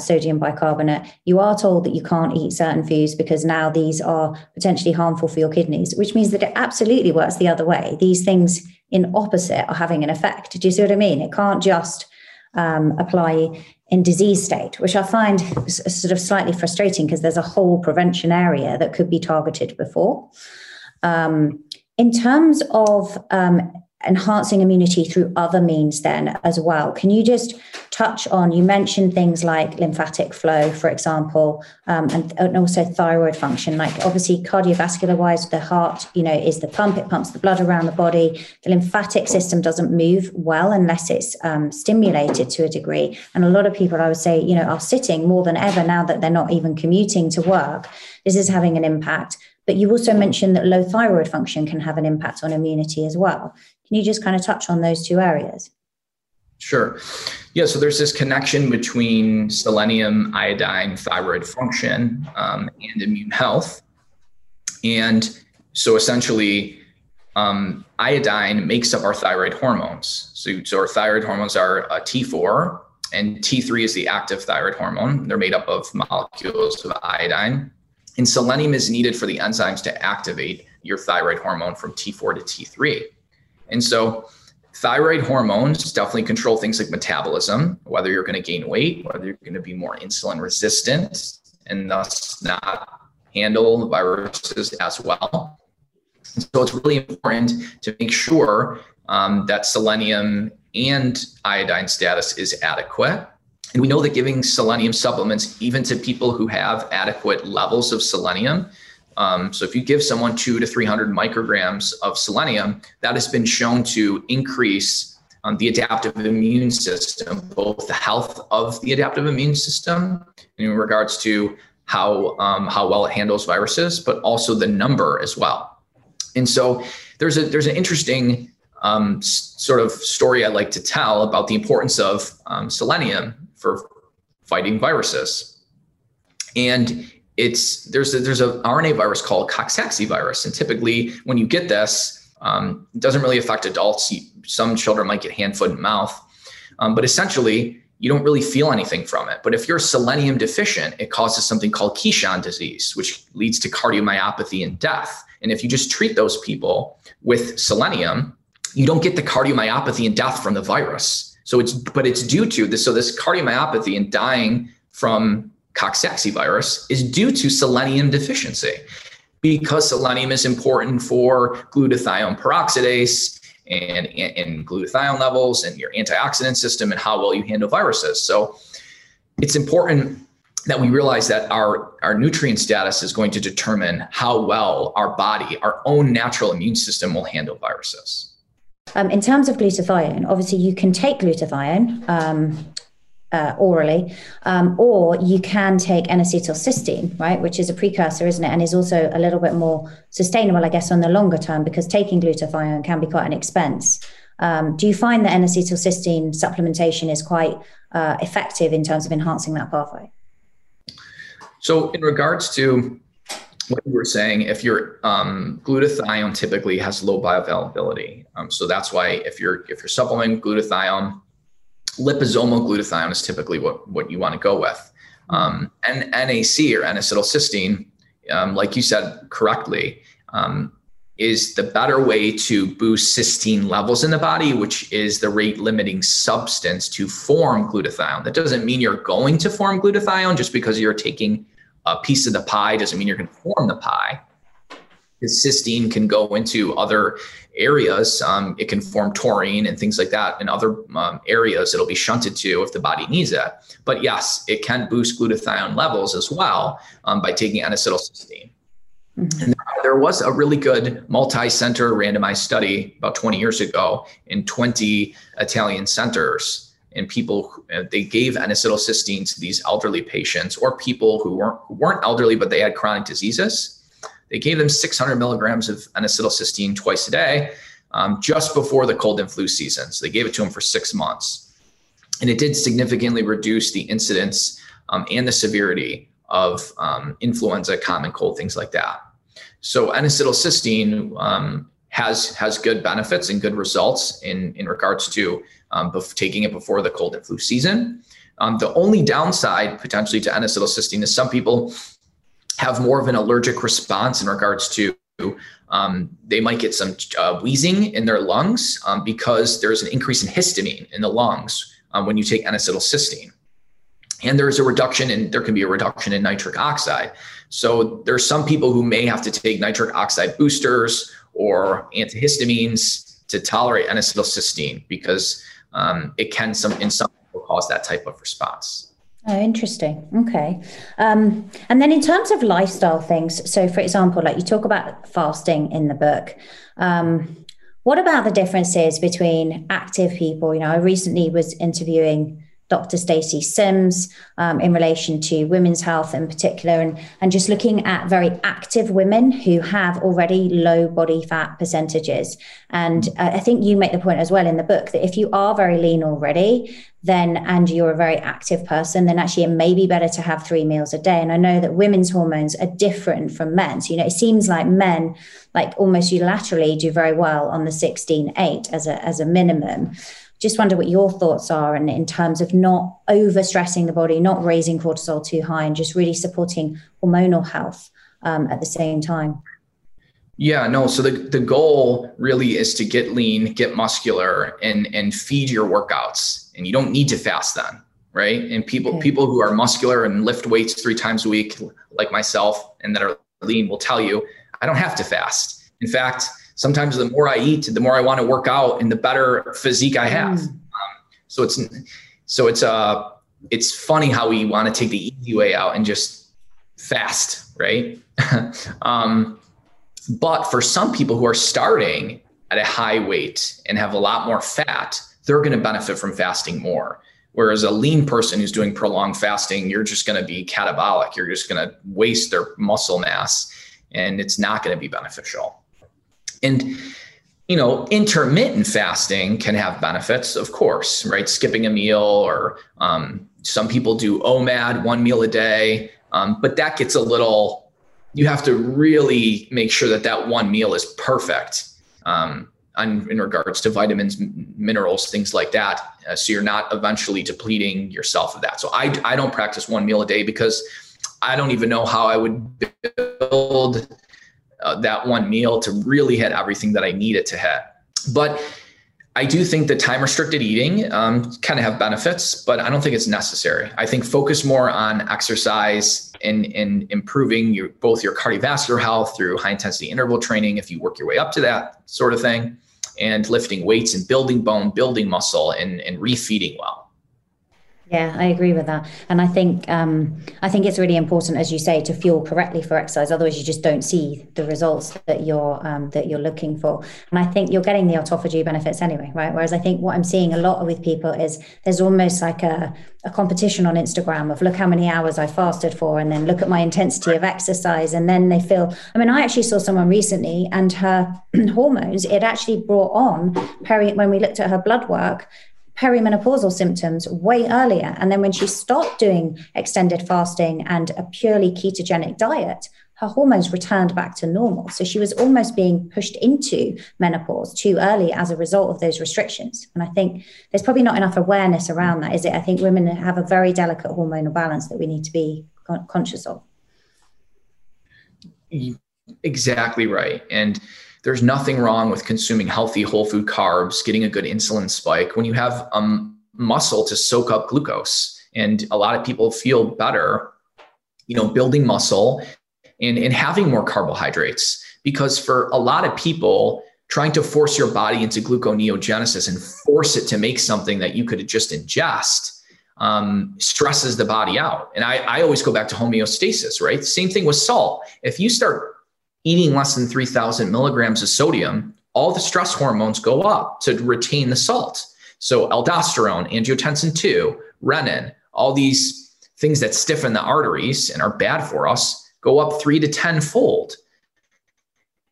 sodium bicarbonate. You are told that you can't eat certain foods because now these are potentially harmful for your kidneys, which means that it absolutely works the other way. These things in opposite are having an effect. Do you see what I mean? It can't just apply in disease state, which I find sort of slightly frustrating because there's a whole prevention area that could be targeted before. In terms of enhancing immunity through other means then as well, can you just touch on, you mentioned things like lymphatic flow, for example, and also thyroid function, like obviously cardiovascular wise, the heart, is the pump, it pumps the blood around the body. The lymphatic system doesn't move well unless it's stimulated to a degree. And a lot of people, I would say, are sitting more than ever now that they're not even commuting to work. This is having an impact. But you also mentioned that low thyroid function can have an impact on immunity as well. Can you just kind of touch on those two areas? Sure. Yeah, so there's this connection between selenium, iodine, thyroid function, and immune health. And so essentially, iodine makes up our thyroid hormones. So our thyroid hormones are T4, and T3 is the active thyroid hormone. They're made up of molecules of iodine, and selenium is needed for the enzymes to activate your thyroid hormone from T4 to T3. And so thyroid hormones definitely control things like metabolism, whether you're going to gain weight, whether you're going to be more insulin resistant and thus not handle viruses as well. So it's really important to make sure that selenium and iodine status is adequate. And we know that giving selenium supplements, even to people who have adequate levels of selenium, so if you give someone 200 to 300 micrograms of selenium, that has been shown to increase the adaptive immune system, both the health of the adaptive immune system in regards to how well it handles viruses, but also the number as well. And so there's an interesting sort of story I like to tell about the importance of selenium for fighting viruses. And there's a RNA virus called Coxsackie virus. And typically when you get this, it doesn't really affect adults. Some children might get hand, foot, and mouth, but essentially you don't really feel anything from it. But if you're selenium deficient, it causes something called Keshan disease, which leads to cardiomyopathy and death. And if you just treat those people with selenium, you don't get the cardiomyopathy and death from the virus. But it's due to this. So this cardiomyopathy and dying from Coxsackie virus is due to selenium deficiency, because selenium is important for glutathione peroxidase and glutathione levels and your antioxidant system and how well you handle viruses. So it's important that we realize that our nutrient status is going to determine how well our body, our own natural immune system, will handle viruses. In terms of glutathione, obviously you can take glutathione orally, or you can take N-acetylcysteine, right, which is a precursor, isn't it? And is also a little bit more sustainable, I guess, on the longer term, because taking glutathione can be quite an expense. Do you find that N-acetylcysteine supplementation is quite effective in terms of enhancing that pathway? So in regards to what you were saying, if your glutathione typically has low bioavailability, so that's why if you're supplementing glutathione, liposomal glutathione is typically what you want to go with. And NAC, or N-acetylcysteine, like you said correctly, is the better way to boost cysteine levels in the body, which is the rate limiting substance to form glutathione. That doesn't mean you're going to form glutathione. Just because you're taking a piece of the pie doesn't mean you're going to form the pie. The cysteine can go into other areas. It can form taurine and things like that in other areas. It'll be shunted to if the body needs it. But yes, it can boost glutathione levels as well by taking N-acetylcysteine. Mm-hmm. And there was a really good multi-center randomized study about 20 years ago in 20 Italian centers. And people, they gave N-acetylcysteine to these elderly patients or people who weren't elderly, but they had chronic diseases. They gave them 600 milligrams of N-acetylcysteine twice a day just before the cold and flu season. So they gave it to them for 6 months. And it did significantly reduce the incidence and the severity of influenza, common cold, things like that. So N-acetylcysteine has good benefits and good results in regards to taking it before the cold and flu season. The only downside potentially to N-acetylcysteine is some people have more of an allergic response in regards to they might get some wheezing in their lungs because there's an increase in histamine in the lungs when you take N-acetylcysteine. And there can be a reduction in nitric oxide. So there's some people who may have to take nitric oxide boosters or antihistamines to tolerate N-acetylcysteine because it can in some people cause that type of response. Oh, interesting. Okay. And then in terms of lifestyle things, so for example, like you talk about fasting in the book, what about the differences between active people? You know, I recently was interviewing Dr. Stacey Sims in relation to women's health in particular, and just looking at very active women who have already low body fat percentages. And I think you make the point as well in the book that if you are very lean already, and you're a very active person, then actually it may be better to have 3 meals a day. And I know that women's hormones are different from men's. You know, it seems like men, like almost unilaterally, do very well on the 16-8 as a minimum. Just wonder what your thoughts are and in terms of not overstressing the body, not raising cortisol too high, and just really supporting hormonal health at the same time. Yeah, no. So the goal really is to get lean, get muscular, and feed your workouts. And you don't need to fast then, right? And people who are muscular and lift weights 3 times a week, like myself, and that are lean will tell you, I don't have to fast. In fact, sometimes the more I eat, the more I want to work out and the better physique I have. So it's funny how we want to take the easy way out and just fast, right? But for some people who are starting at a high weight and have a lot more fat, they're going to benefit from fasting more. Whereas a lean person who's doing prolonged fasting, you're just going to be catabolic. You're just going to waste their muscle mass and it's not going to be beneficial. And, you know, intermittent fasting can have benefits, of course, right? Skipping a meal or some people do OMAD, 1 meal a day. But that gets a little, you have to really make sure that that 1 meal is perfect in regards to vitamins, minerals, things like that. So you're not eventually depleting yourself of that. So I don't practice 1 meal a day because I don't even know how I would build that 1 meal to really hit everything that I need it to hit. But I do think that time restricted eating kind of have benefits, but I don't think it's necessary. I think focus more on exercise and improving both your cardiovascular health through high intensity interval training, if you work your way up to that sort of thing, and lifting weights and building bone, building muscle, and refeeding well. Yeah, I agree with that. And I think it's really important, as you say, to fuel correctly for exercise. Otherwise, you just don't see the results that you're looking for. And I think you're getting the autophagy benefits anyway, right? Whereas I think what I'm seeing a lot with people is there's almost like a competition on Instagram of look how many hours I fasted for, and then look at my intensity of exercise. And then they feel, I mean, I actually saw someone recently and her hormones, it actually brought on, when we looked at her blood work, perimenopausal symptoms way earlier. And then when she stopped doing extended fasting and a purely ketogenic diet, her hormones returned back to normal. So she was almost being pushed into menopause too early as a result of those restrictions. And I think there's probably not enough awareness around that, is it? I think women have a very delicate hormonal balance that we need to be conscious of. Exactly right. And there's nothing wrong with consuming healthy whole food carbs, getting a good insulin spike when you have muscle to soak up glucose. And a lot of people feel better, you know, building muscle and having more carbohydrates, because for a lot of people, trying to force your body into gluconeogenesis and force it to make something that you could just ingest stresses the body out. And I always go back to homeostasis, right? Same thing with salt. If you start eating less than 3,000 milligrams of sodium, all the stress hormones go up to retain the salt. So aldosterone, angiotensin II, renin, all these things that stiffen the arteries and are bad for us go up 3 to 10-fold.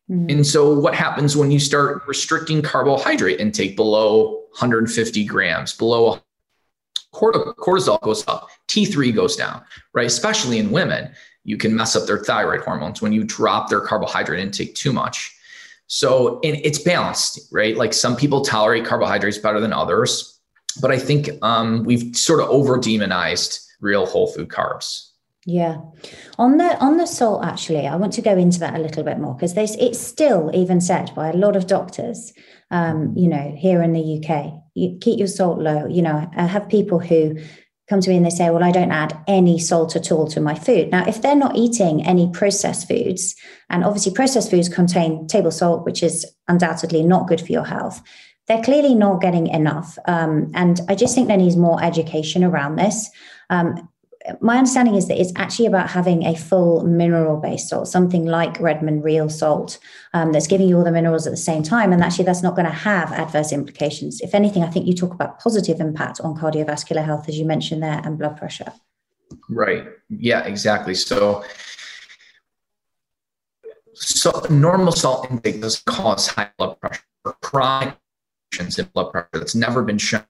Mm-hmm. And so what happens when you start restricting carbohydrate intake below 150 grams, below cortisol goes up, T3 goes down, right? Especially in women. You can mess up their thyroid hormones when you drop their carbohydrate intake too much. So it's balanced, right? Like some people tolerate carbohydrates better than others, but I think we've sort of over-demonized real whole food carbs. Yeah. On the salt, actually, I want to go into that a little bit more because it's still even said by a lot of doctors, you know, here in the UK, you keep your salt low. You know, I have people who come to me and they say, well, I don't add any salt at all to my food. Now, if they're not eating any processed foods, and obviously processed foods contain table salt, which is undoubtedly not good for your health, they're clearly not getting enough. And I just think there needs more education around this. My understanding is that it's actually about having a full mineral-based salt, something like Redmond Real Salt, that's giving you all the minerals at the same time. And actually, that's not going to have adverse implications. If anything, I think you talk about positive impact on cardiovascular health, as you mentioned there, and blood pressure. Right. Yeah, exactly. So normal salt intake does cause high blood pressure, chronic conditions in blood pressure that's never been shown.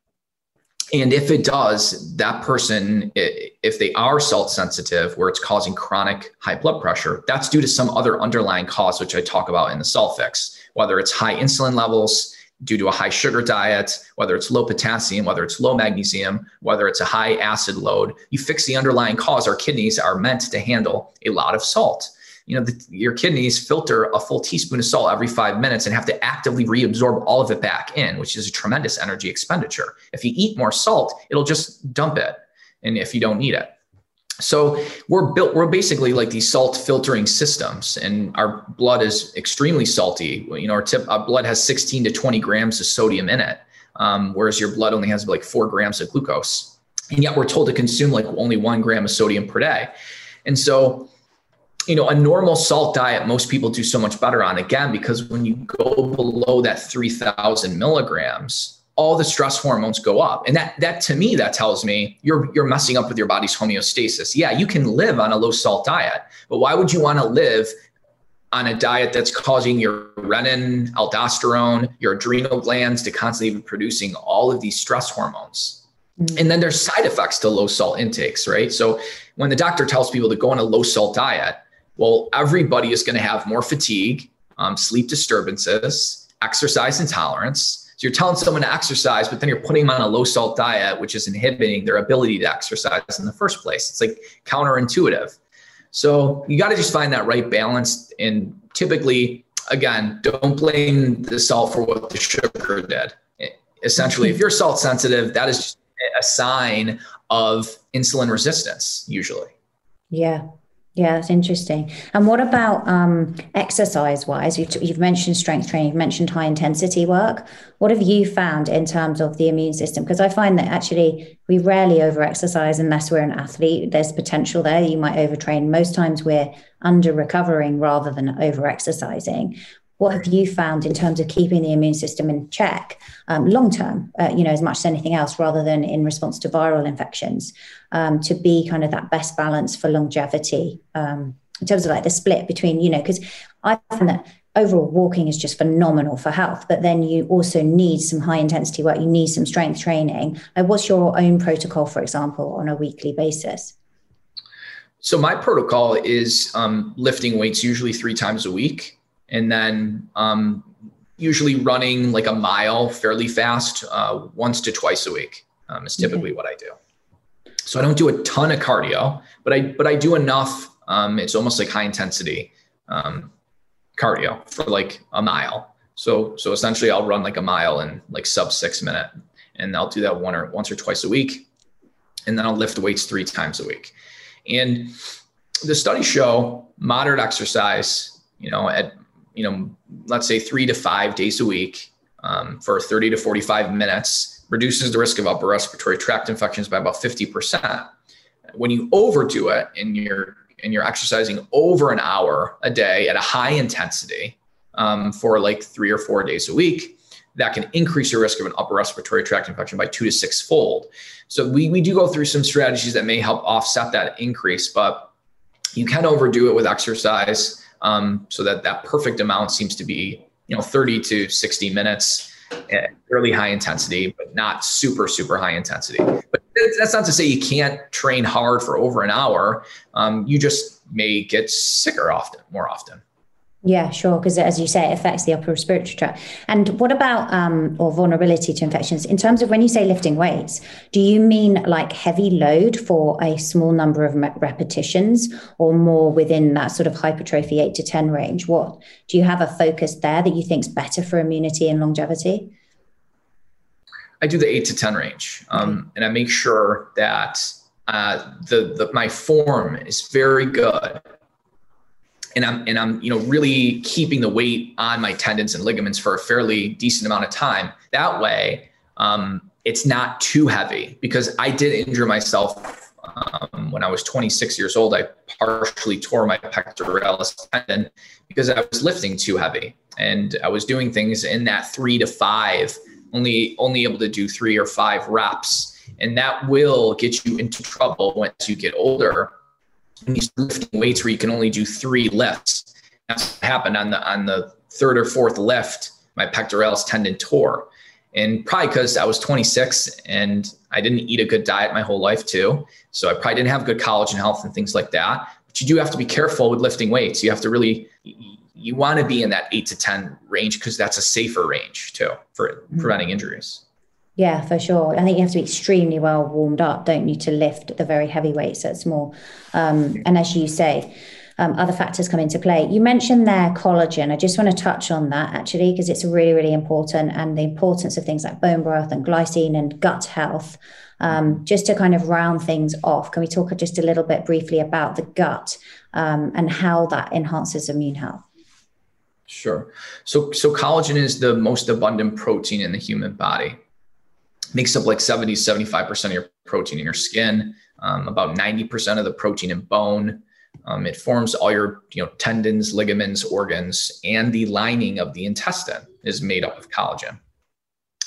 And if it does, that person, if they are salt sensitive, where it's causing chronic high blood pressure, that's due to some other underlying cause, which I talk about in the Salt Fix, whether it's high insulin levels, due to a high sugar diet, whether it's low potassium, whether it's low magnesium, whether it's a high acid load, you fix the underlying cause. Our kidneys are meant to handle a lot of salt. You know, your kidneys filter a full teaspoon of salt every 5 minutes and have to actively reabsorb all of it back in, which is a tremendous energy expenditure. If you eat more salt, it'll just dump it. And if you don't need it. So we're basically like these salt filtering systems, and our blood is extremely salty. You know, our blood has 16 to 20 grams of sodium in it. Whereas your blood only has like 4 grams of glucose. And yet we're told to consume like only 1 gram of sodium per day. And so, you know, a normal salt diet, most people do so much better on, again, because when you go below that 3000 milligrams, all the stress hormones go up. And that to me, that tells me you're messing up with your body's homeostasis. Yeah, you can live on a low salt diet, but why would you want to live on a diet that's causing your renin, aldosterone, your adrenal glands to constantly be producing all of these stress hormones? Mm-hmm. And then there's side effects to low salt intakes, right? So when the doctor tells people to go on a low salt diet, well, everybody is going to have more fatigue, sleep disturbances, exercise intolerance. So you're telling someone to exercise, but then you're putting them on a low salt diet, which is inhibiting their ability to exercise in the first place. It's like counterintuitive. So you got to just find that right balance. And typically, again, don't blame the salt for what the sugar did. Essentially, if you're salt sensitive, that is just a sign of insulin resistance, usually. Yeah. Yeah, that's interesting. And what about exercise-wise? You've mentioned strength training, you've mentioned high-intensity work. What have you found in terms of the immune system? Because I find that actually we rarely over-exercise unless we're an athlete. There's potential there. You might overtrain. Most times we're under-recovering rather than over-exercising. What have you found in terms of keeping the immune system in check long-term, as much as anything else, rather than in response to viral infections, to be kind of that best balance for longevity in terms of like the split between, because I find that overall walking is just phenomenal for health, but then you also need some high intensity work. You need some strength training. Like, what's your own protocol, for example, on a weekly basis? So my protocol is lifting weights usually 3 times a week. And then usually running like a mile fairly fast, once to twice a week is typically what I do. So I don't do a ton of cardio, but I do enough. It's almost like high intensity cardio for like a mile. So essentially I'll run like a mile in like sub 6 minute, and I'll do that once or twice a week. And then I'll lift weights 3 times a week. And the studies show moderate exercise, let's say 3 to 5 days a week for 30 to 45 minutes reduces the risk of upper respiratory tract infections by about 50%. When you overdo it and you're exercising over an hour a day at a high intensity for like 3 or 4 days a week, that can increase your risk of an upper respiratory tract infection by 2 to 6-fold. So we do go through some strategies that may help offset that increase, but you can overdo it with exercise. So that perfect amount seems to be, 30 to 60 minutes at fairly high intensity, but not super, super high intensity. But that's not to say you can't train hard for over an hour. You just may get sicker more often. Yeah, sure. Because as you say, it affects the upper respiratory tract. And what about or vulnerability to infections in terms of when you say lifting weights? Do you mean like heavy load for a small number of repetitions, or more within that sort of hypertrophy 8 to 10 range? What do you have a focus there that you think is better for immunity and longevity? I do the 8 to 10 range, and I make sure that my form is very good. And I'm, really keeping the weight on my tendons and ligaments for a fairly decent amount of time. That way, it's not too heavy, because I did injure myself when I was 26 years old. I partially tore my pectoralis tendon because I was lifting too heavy, and I was doing things in that 3 to 5, only able to do 3 or 5 reps, and that will get you into trouble once you get older. And these lifting weights where you can only do 3 lifts. That's what happened on the 3rd or 4th lift. My pectoralis tendon tore, and probably because I was 26 and I didn't eat a good diet my whole life too. So I probably didn't have good collagen health and things like that. But you do have to be careful with lifting weights. You have to really, you want to be in that 8 to 10 range because that's a safer range too for preventing injuries. Yeah, for sure. I think you have to be extremely well warmed up, don't you, to lift the very heavy weights that's more. And as you say, other factors come into play. You mentioned there collagen. I just want to touch on that actually, because it's really, really important, and the importance of things like bone broth and glycine and gut health. Just to kind of round things off, can we talk just a little bit briefly about the gut and how that enhances immune health? Sure. So collagen is the most abundant protein in the human body. Makes up like 70, 75% of your protein in your skin, about 90% of the protein in bone. It forms all your tendons, ligaments, organs, and the lining of the intestine is made up of collagen.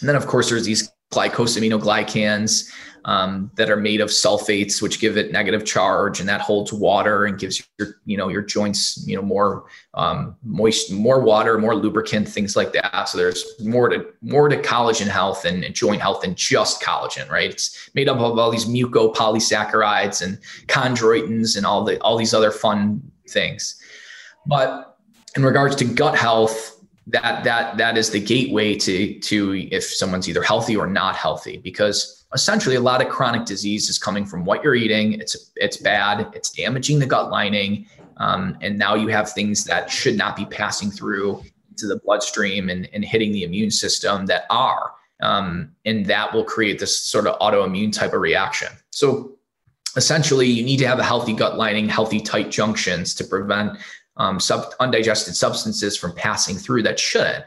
And then, of course, there's these glycosaminoglycans that are made of sulfates, which give it negative charge, and that holds water and gives your joints more moist, more water, more lubricant, things like that. So there's more to collagen health and joint health than just collagen, right? It's made up of all these mucopolysaccharides and chondroitins and all these other fun things. But in regards to gut health, that is the gateway to if someone's either healthy or not healthy, because essentially a lot of chronic disease is coming from what you're eating. It's bad. It's damaging the gut lining. And now you have things that should not be passing through to the bloodstream and hitting the immune system that are, and that will create this sort of autoimmune type of reaction. So essentially you need to have a healthy gut lining, healthy tight junctions to prevent undigested substances from passing through that shouldn't.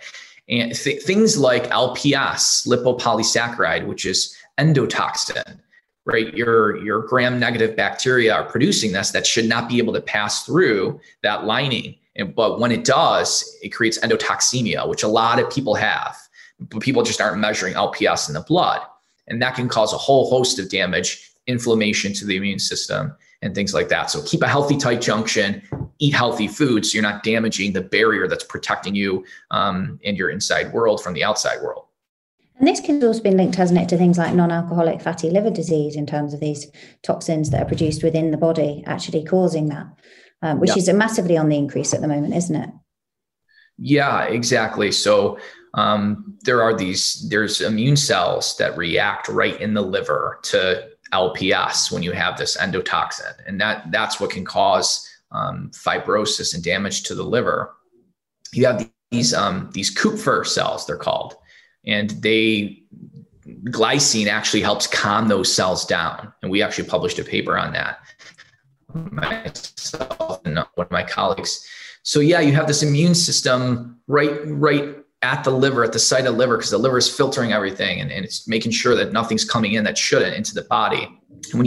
And things like LPS, lipopolysaccharide, which is endotoxin, right? Your gram-negative bacteria are producing this that should not be able to pass through that lining. But when it does, it creates endotoxemia, which a lot of people have, but people just aren't measuring LPS in the blood. And that can cause a whole host of damage, inflammation to the immune system, and things like that. So keep a healthy, tight junction, eat healthy food, so you're not damaging the barrier that's protecting you and your inside world from the outside world. And this can also be linked, hasn't it, to things like non-alcoholic fatty liver disease in terms of these toxins that are produced within the body actually causing that, which is massively on the increase at the moment, isn't it? Yeah, exactly. So there's immune cells that react right in the liver to LPS when you have this endotoxin, and that's what can cause fibrosis and damage to the liver. You have these Kupffer cells, they're called, and glycine actually helps calm those cells down. And we actually published a paper on that, myself and one of my colleagues. So yeah, you have this immune system right at the liver, at the site of liver, because the liver is filtering everything and it's making sure that nothing's coming in that shouldn't into the body. And when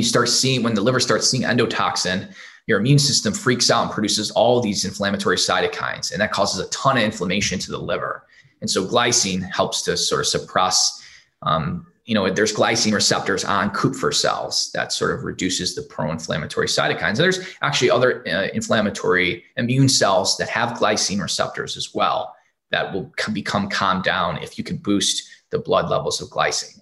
the liver starts seeing endotoxin, your immune system freaks out and produces all these inflammatory cytokines, and that causes a ton of inflammation to the liver. And so glycine helps to sort of suppress, there's glycine receptors on Kupffer cells that sort of reduces the pro-inflammatory cytokines. And there's actually other inflammatory immune cells that have glycine receptors as well that will become calmed down if you can boost the blood levels of glycine.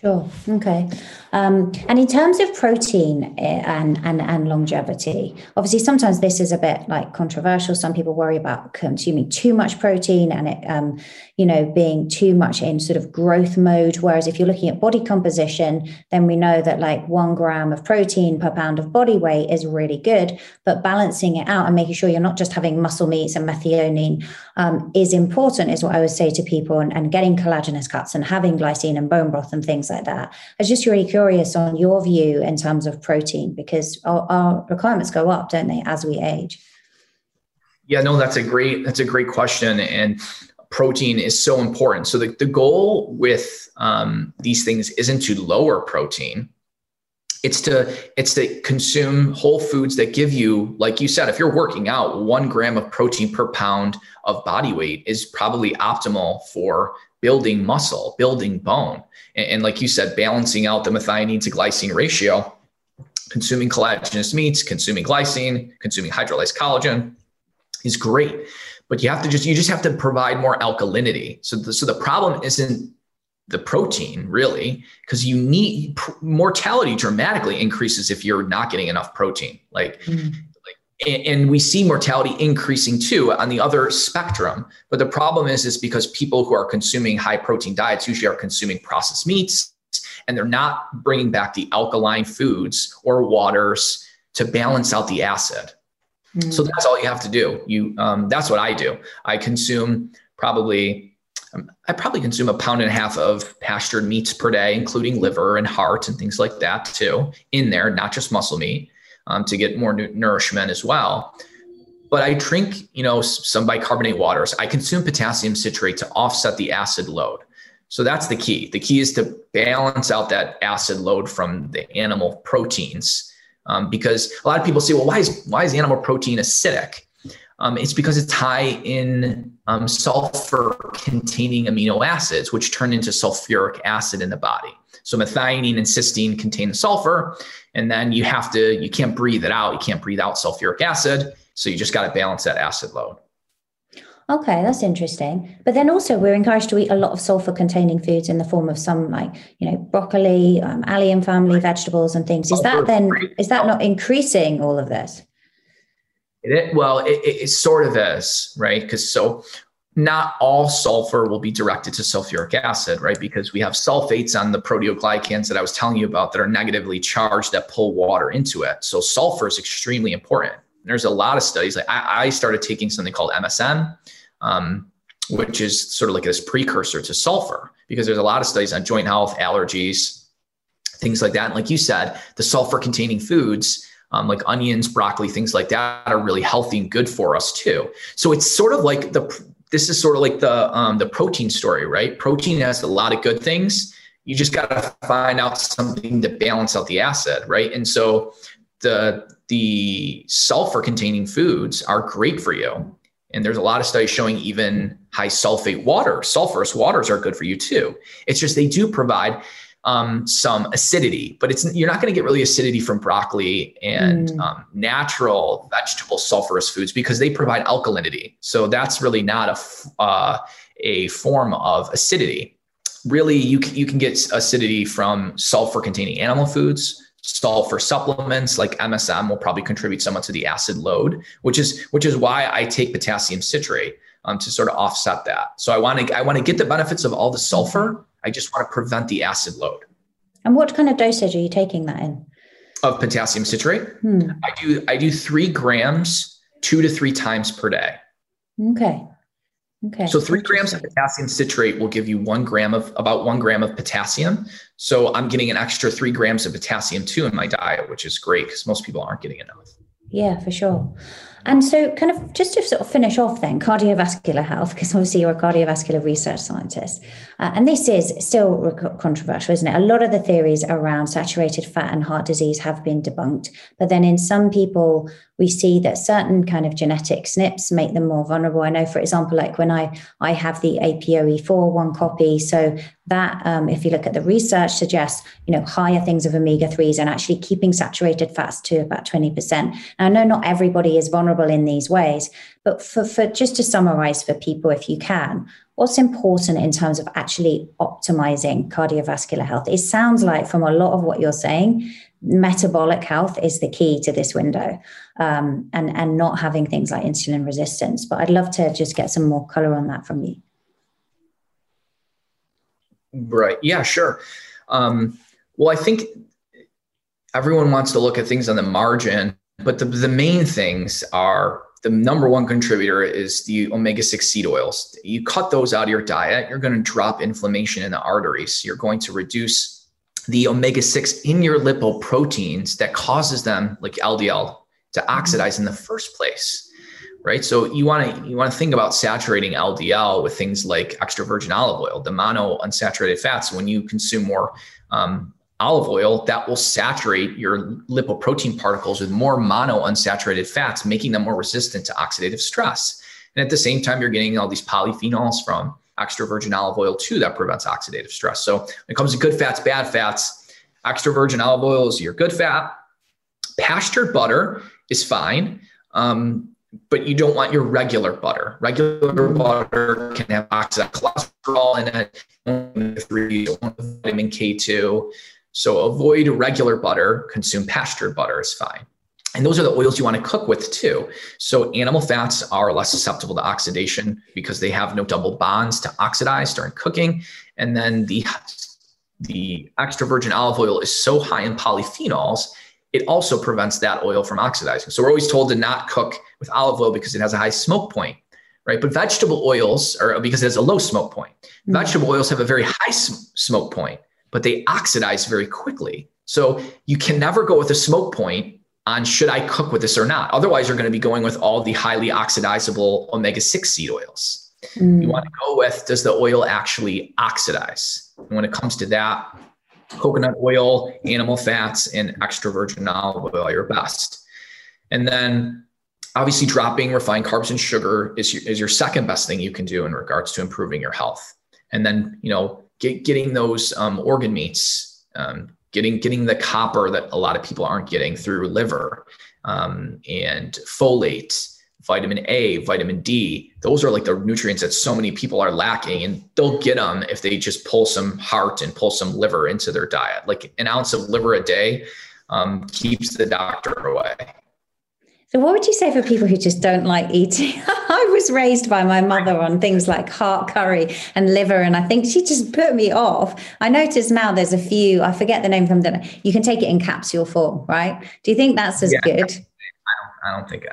Sure. Okay. And in terms of protein and longevity, obviously sometimes this is a bit like controversial. Some people worry about consuming too much protein and it, being too much in sort of growth mode. Whereas if you're looking at body composition, then we know that like 1 gram of protein per pound of body weight is really good, but balancing it out and making sure you're not just having muscle meats and methionine is important, is what I would say to people, and getting collagenous cuts and having glycine and bone broth and things like that. I was just really curious on your view in terms of protein, because our requirements go up, don't they, as we age? Yeah, no, that's a great question. And protein is so important. So the goal with these things isn't to lower protein. It's to consume whole foods that give you, like you said, if you're working out, 1 gram of protein per pound of body weight is probably optimal for building muscle, building bone. And like you said, balancing out the methionine to glycine ratio, consuming collagenous meats, consuming glycine, consuming hydrolyzed collagen is great, but you just have to provide more alkalinity. So the problem isn't the protein really, because you need mortality dramatically increases if you're not getting enough protein. Like And we see mortality increasing too on the other spectrum. But the problem is because people who are consuming high protein diets usually are consuming processed meats, and they're not bringing back the alkaline foods or waters to balance out the acid. Mm. So that's all you have to do. That's what I do. I probably consume 1.5 pounds of pastured meats per day, including liver and heart and things like that too in there, not just muscle meat, to get more nourishment as well. But I drink, some bicarbonate waters. I consume potassium citrate to offset the acid load. So that's the key. The key is to balance out that acid load from the animal proteins, because a lot of people say, well, why is animal protein acidic? It's because it's high in sulfur-containing amino acids, which turn into sulfuric acid in the body. So methionine and cysteine contain sulfur, and then you can't breathe it out. You can't breathe out sulfuric acid. So you just got to balance that acid load. Okay, that's interesting. But then also we're encouraged to eat a lot of sulfur-containing foods in the form of some broccoli, allium family vegetables and things. Is that not increasing all of this? It sort of is, right? Because not all sulfur will be directed to sulfuric acid, right? Because we have sulfates on the proteoglycans that I was telling you about that are negatively charged that pull water into it. So sulfur is extremely important. There's a lot of studies. Like I started taking something called MSM, which is sort of like this precursor to sulfur, because there's a lot of studies on joint health, allergies, things like that. And like you said, the sulfur-containing foods like onions, broccoli, things like that are really healthy and good for us too. So it's sort of like the protein story, right? Protein has a lot of good things. You just got to find out something to balance out the acid, right? And so the sulfur containing foods are great for you. And there's a lot of studies showing even high sulfate water, sulfurous waters are good for you too. It's just, they do provide some acidity, but you're not going to get really acidity from broccoli and natural vegetable sulfurous foods, because they provide alkalinity. So that's really not a form of acidity. Really, you can get acidity from sulfur containing animal foods. Sulfur supplements like MSM will probably contribute somewhat to the acid load, which is why I take potassium citrate to sort of offset that. So I want to get the benefits of all the sulfur. I just want to prevent the acid load. And what kind of dosage are you taking that in? Of potassium citrate? I do 3 grams 2 to 3 times per day. Okay. So 3 grams of potassium citrate will give you 1 gram of about 1 gram of potassium. So I'm getting an extra 3 grams of potassium too in my diet, which is great because most people aren't getting enough. Yeah, for sure. And so kind of just to sort of finish off then, cardiovascular health, because obviously you're a cardiovascular research scientist. And this is still controversial, isn't it? A lot of the theories around saturated fat and heart disease have been debunked. But then in some people, we see that certain kind of genetic SNPs make them more vulnerable. I know, for example, like when I have the APOE4 one copy. So that if you look at the research suggests, higher things of omega-3s and actually keeping saturated fats to about 20%. Now, I know not everybody is vulnerable in these ways, but for just to summarize for people, if you can, what's important in terms of actually optimizing cardiovascular health? It sounds like from a lot of what you're saying, metabolic health is the key to this window, and not having things like insulin resistance. But I'd love to just get some more color on that from you. Right. Yeah, sure. Well, I think everyone wants to look at things on the margin, but the main things are, the number one contributor is the omega-6 seed oils. You cut those out of your diet, you're going to drop inflammation in the arteries. You're going to reduce the omega-6 in your lipoproteins that causes them, like LDL, to oxidize in the first place. Right. So you want to think about saturating LDL with things like extra virgin olive oil, the monounsaturated fats. When you consume more olive oil, that will saturate your lipoprotein particles with more monounsaturated fats, making them more resistant to oxidative stress. And at the same time, you're getting all these polyphenols from extra virgin olive oil too that prevents oxidative stress. So when it comes to good fats, bad fats, extra virgin olive oil is your good fat. Pastured butter is fine. But you don't want your regular butter. Regular butter can have oxidized cholesterol in it, omega-3, vitamin K2. So avoid regular butter, consume pastured butter is fine. And those are the oils you want to cook with too. So animal fats are less susceptible to oxidation because they have no double bonds to oxidize during cooking. And then the extra virgin olive oil is so high in polyphenols, it also prevents that oil from oxidizing. So we're always told to not cook with olive oil because it has a high smoke point, right? But vegetable oils, or because it has a low smoke point, vegetable oils have a very high smoke point, but they oxidize very quickly. So you can never go with a smoke point on should I cook with this or not. Otherwise, you're going to be going with all the highly oxidizable omega-6 seed oils. You want to go with, does the oil actually oxidize? And when it comes to that, coconut oil, animal fats, and extra virgin olive oil are your best. And then obviously dropping refined carbs and sugar is your second best thing you can do in regards to improving your health. And then, you know, getting those organ meats, getting the copper that a lot of people aren't getting through liver, and folate, vitamin A, vitamin D. Those are like the nutrients that so many people are lacking, and they'll get them if they just pull some heart and pull some liver into their diet. Like an ounce of liver a day keeps the doctor away. So what would you say for people who just don't like eating? I was raised by my mother on things like heart curry and liver, and I think she just put me off. I notice now there's a few, I forget the name from them, you can take it in capsule form, right? Do you think that's as good? I don't think,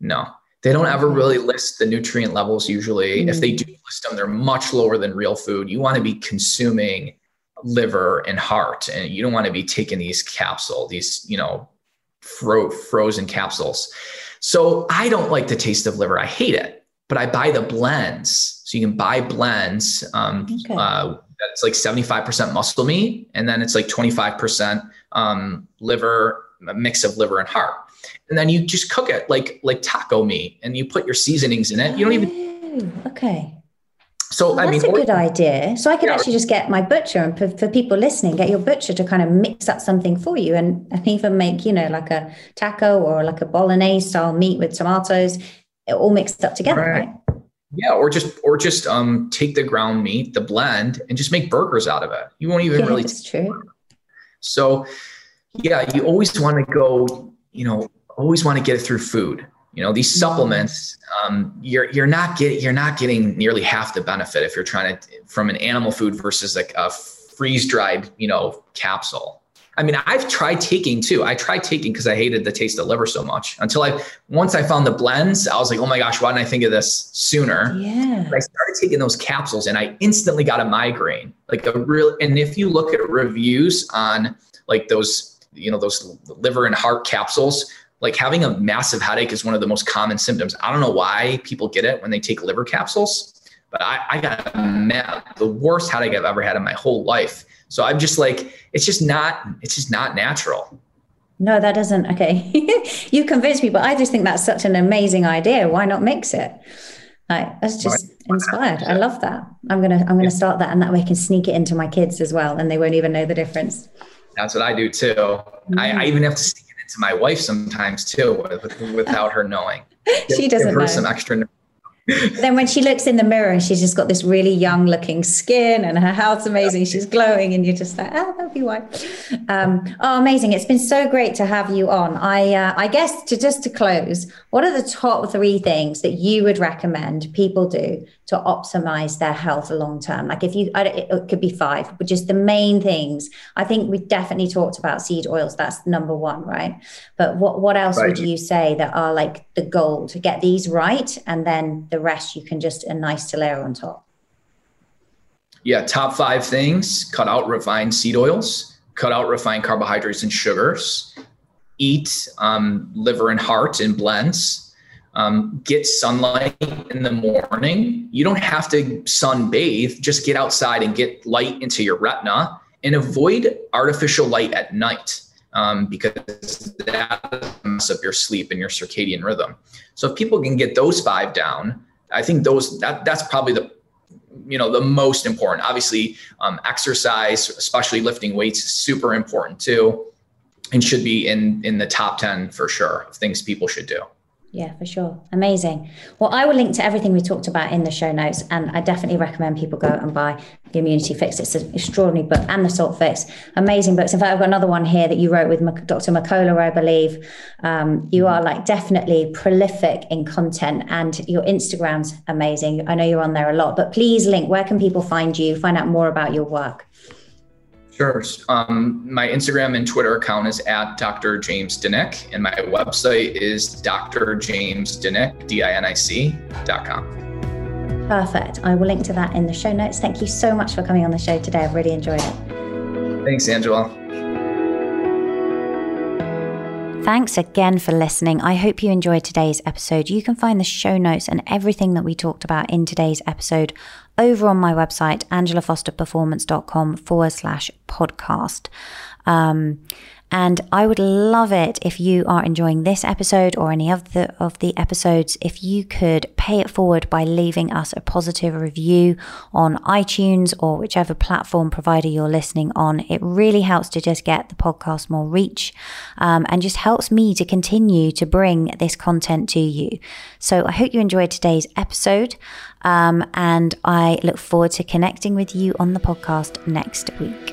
no. They don't ever really list the nutrient levels usually. If they do list them, they're much lower than real food. You want to be consuming liver and heart, and you don't want to be taking these capsule, these, you know, frozen capsules. So I don't like the taste of liver. I hate it, but I buy the blends. So you can buy blends. That's like 75% muscle meat. And then it's like 25% liver, a mix of liver and heart. And then you just cook it like taco meat, and you put your seasonings in it. You don't even. Okay. So well, I mean, that's a good idea. So I can actually just get my butcher, and for people listening, get your butcher to kind of mix up something for you, and even make, you know, like a taco or like a bolognese style meat with tomatoes, it all mixed up together, right? Yeah, or just take the ground meat, the blend, and just make burgers out of it. You won't even really. That's true. So yeah, you always want to go. You know, always want to get it through food. You know, these supplements, you're not getting nearly half the benefit if you're trying to from an animal food versus like a freeze dried, you know, capsule. I mean, I've tried taking too. I tried taking because I hated the taste of liver so much until once I found the blends, I was like, oh my gosh, why didn't I think of this sooner? Yeah. But I started taking those capsules and I instantly got a migraine, and if you look at reviews on like those, you know, those liver and heart capsules, like having a massive headache is one of the most common symptoms. I don't know why people get it when they take liver capsules, but I got the worst headache I've ever had in my whole life. So I'm just like, it's just not natural. No, that doesn't. Okay. You convinced me, but I just think that's such an amazing idea. Why not mix it? Like, that's just inspired. I love that. I'm going to start that. And that way I can sneak it into my kids as well. And they won't even know the difference. That's what I do too. Mm. I even have to sneak to my wife sometimes too, without her knowing. She doesn't know. Some extra. Then when she looks in the mirror, she's just got this really young looking skin and her health's amazing. She's glowing and you're just like, oh, that'll be why. Amazing. It's been so great to have you on. I guess to close, what are the top three things that you would recommend people do to optimize their health long term? Like it could be five, but just the main things. I think we definitely talked about seed oils. That's number one, right? But what else would you say that are like the goal to get these right? And then the rest you can just a nice layer on top. Yeah. Top five things: cut out refined seed oils, cut out refined carbohydrates and sugars, eat liver and heart in blends, get sunlight in the morning. You don't have to sunbathe, just get outside and get light into your retina, and avoid artificial light at night. Because that messes up your sleep and your circadian rhythm. So if people can get those five down, I think that's probably the most important. Obviously, exercise, especially lifting weights, is super important too, and should be in the top 10 for sure of things people should do. Yeah, for sure. Amazing. Well, I will link to everything we talked about in the show notes, and I definitely recommend people go and buy The Immunity Fix. It's an extraordinary book, and The Salt Fix. Amazing books. In fact, I've got another one here that you wrote with Dr. McCullough, I believe. You are like definitely prolific in content, and your Instagram's amazing. I know you're on there a lot, but please link. Where can people find you, find out more about your work? Sure. My Instagram and Twitter account is at Dr. James D. Nic, and my website is drjamesdinic.com. Perfect. I will link to that in the show notes. Thank you so much for coming on the show today. I've really enjoyed it. Thanks, Angela. Thanks again for listening. I hope you enjoyed today's episode. You can find the show notes and everything that we talked about in today's episode over on my website, angelafosterperformance.com/podcast. And I would love it if you are enjoying this episode or any other of the episodes, if you could pay it forward by leaving us a positive review on iTunes or whichever platform provider you're listening on. It really helps to just get the podcast more reach, and just helps me to continue to bring this content to you. So I hope you enjoyed today's episode, and I look forward to connecting with you on the podcast next week.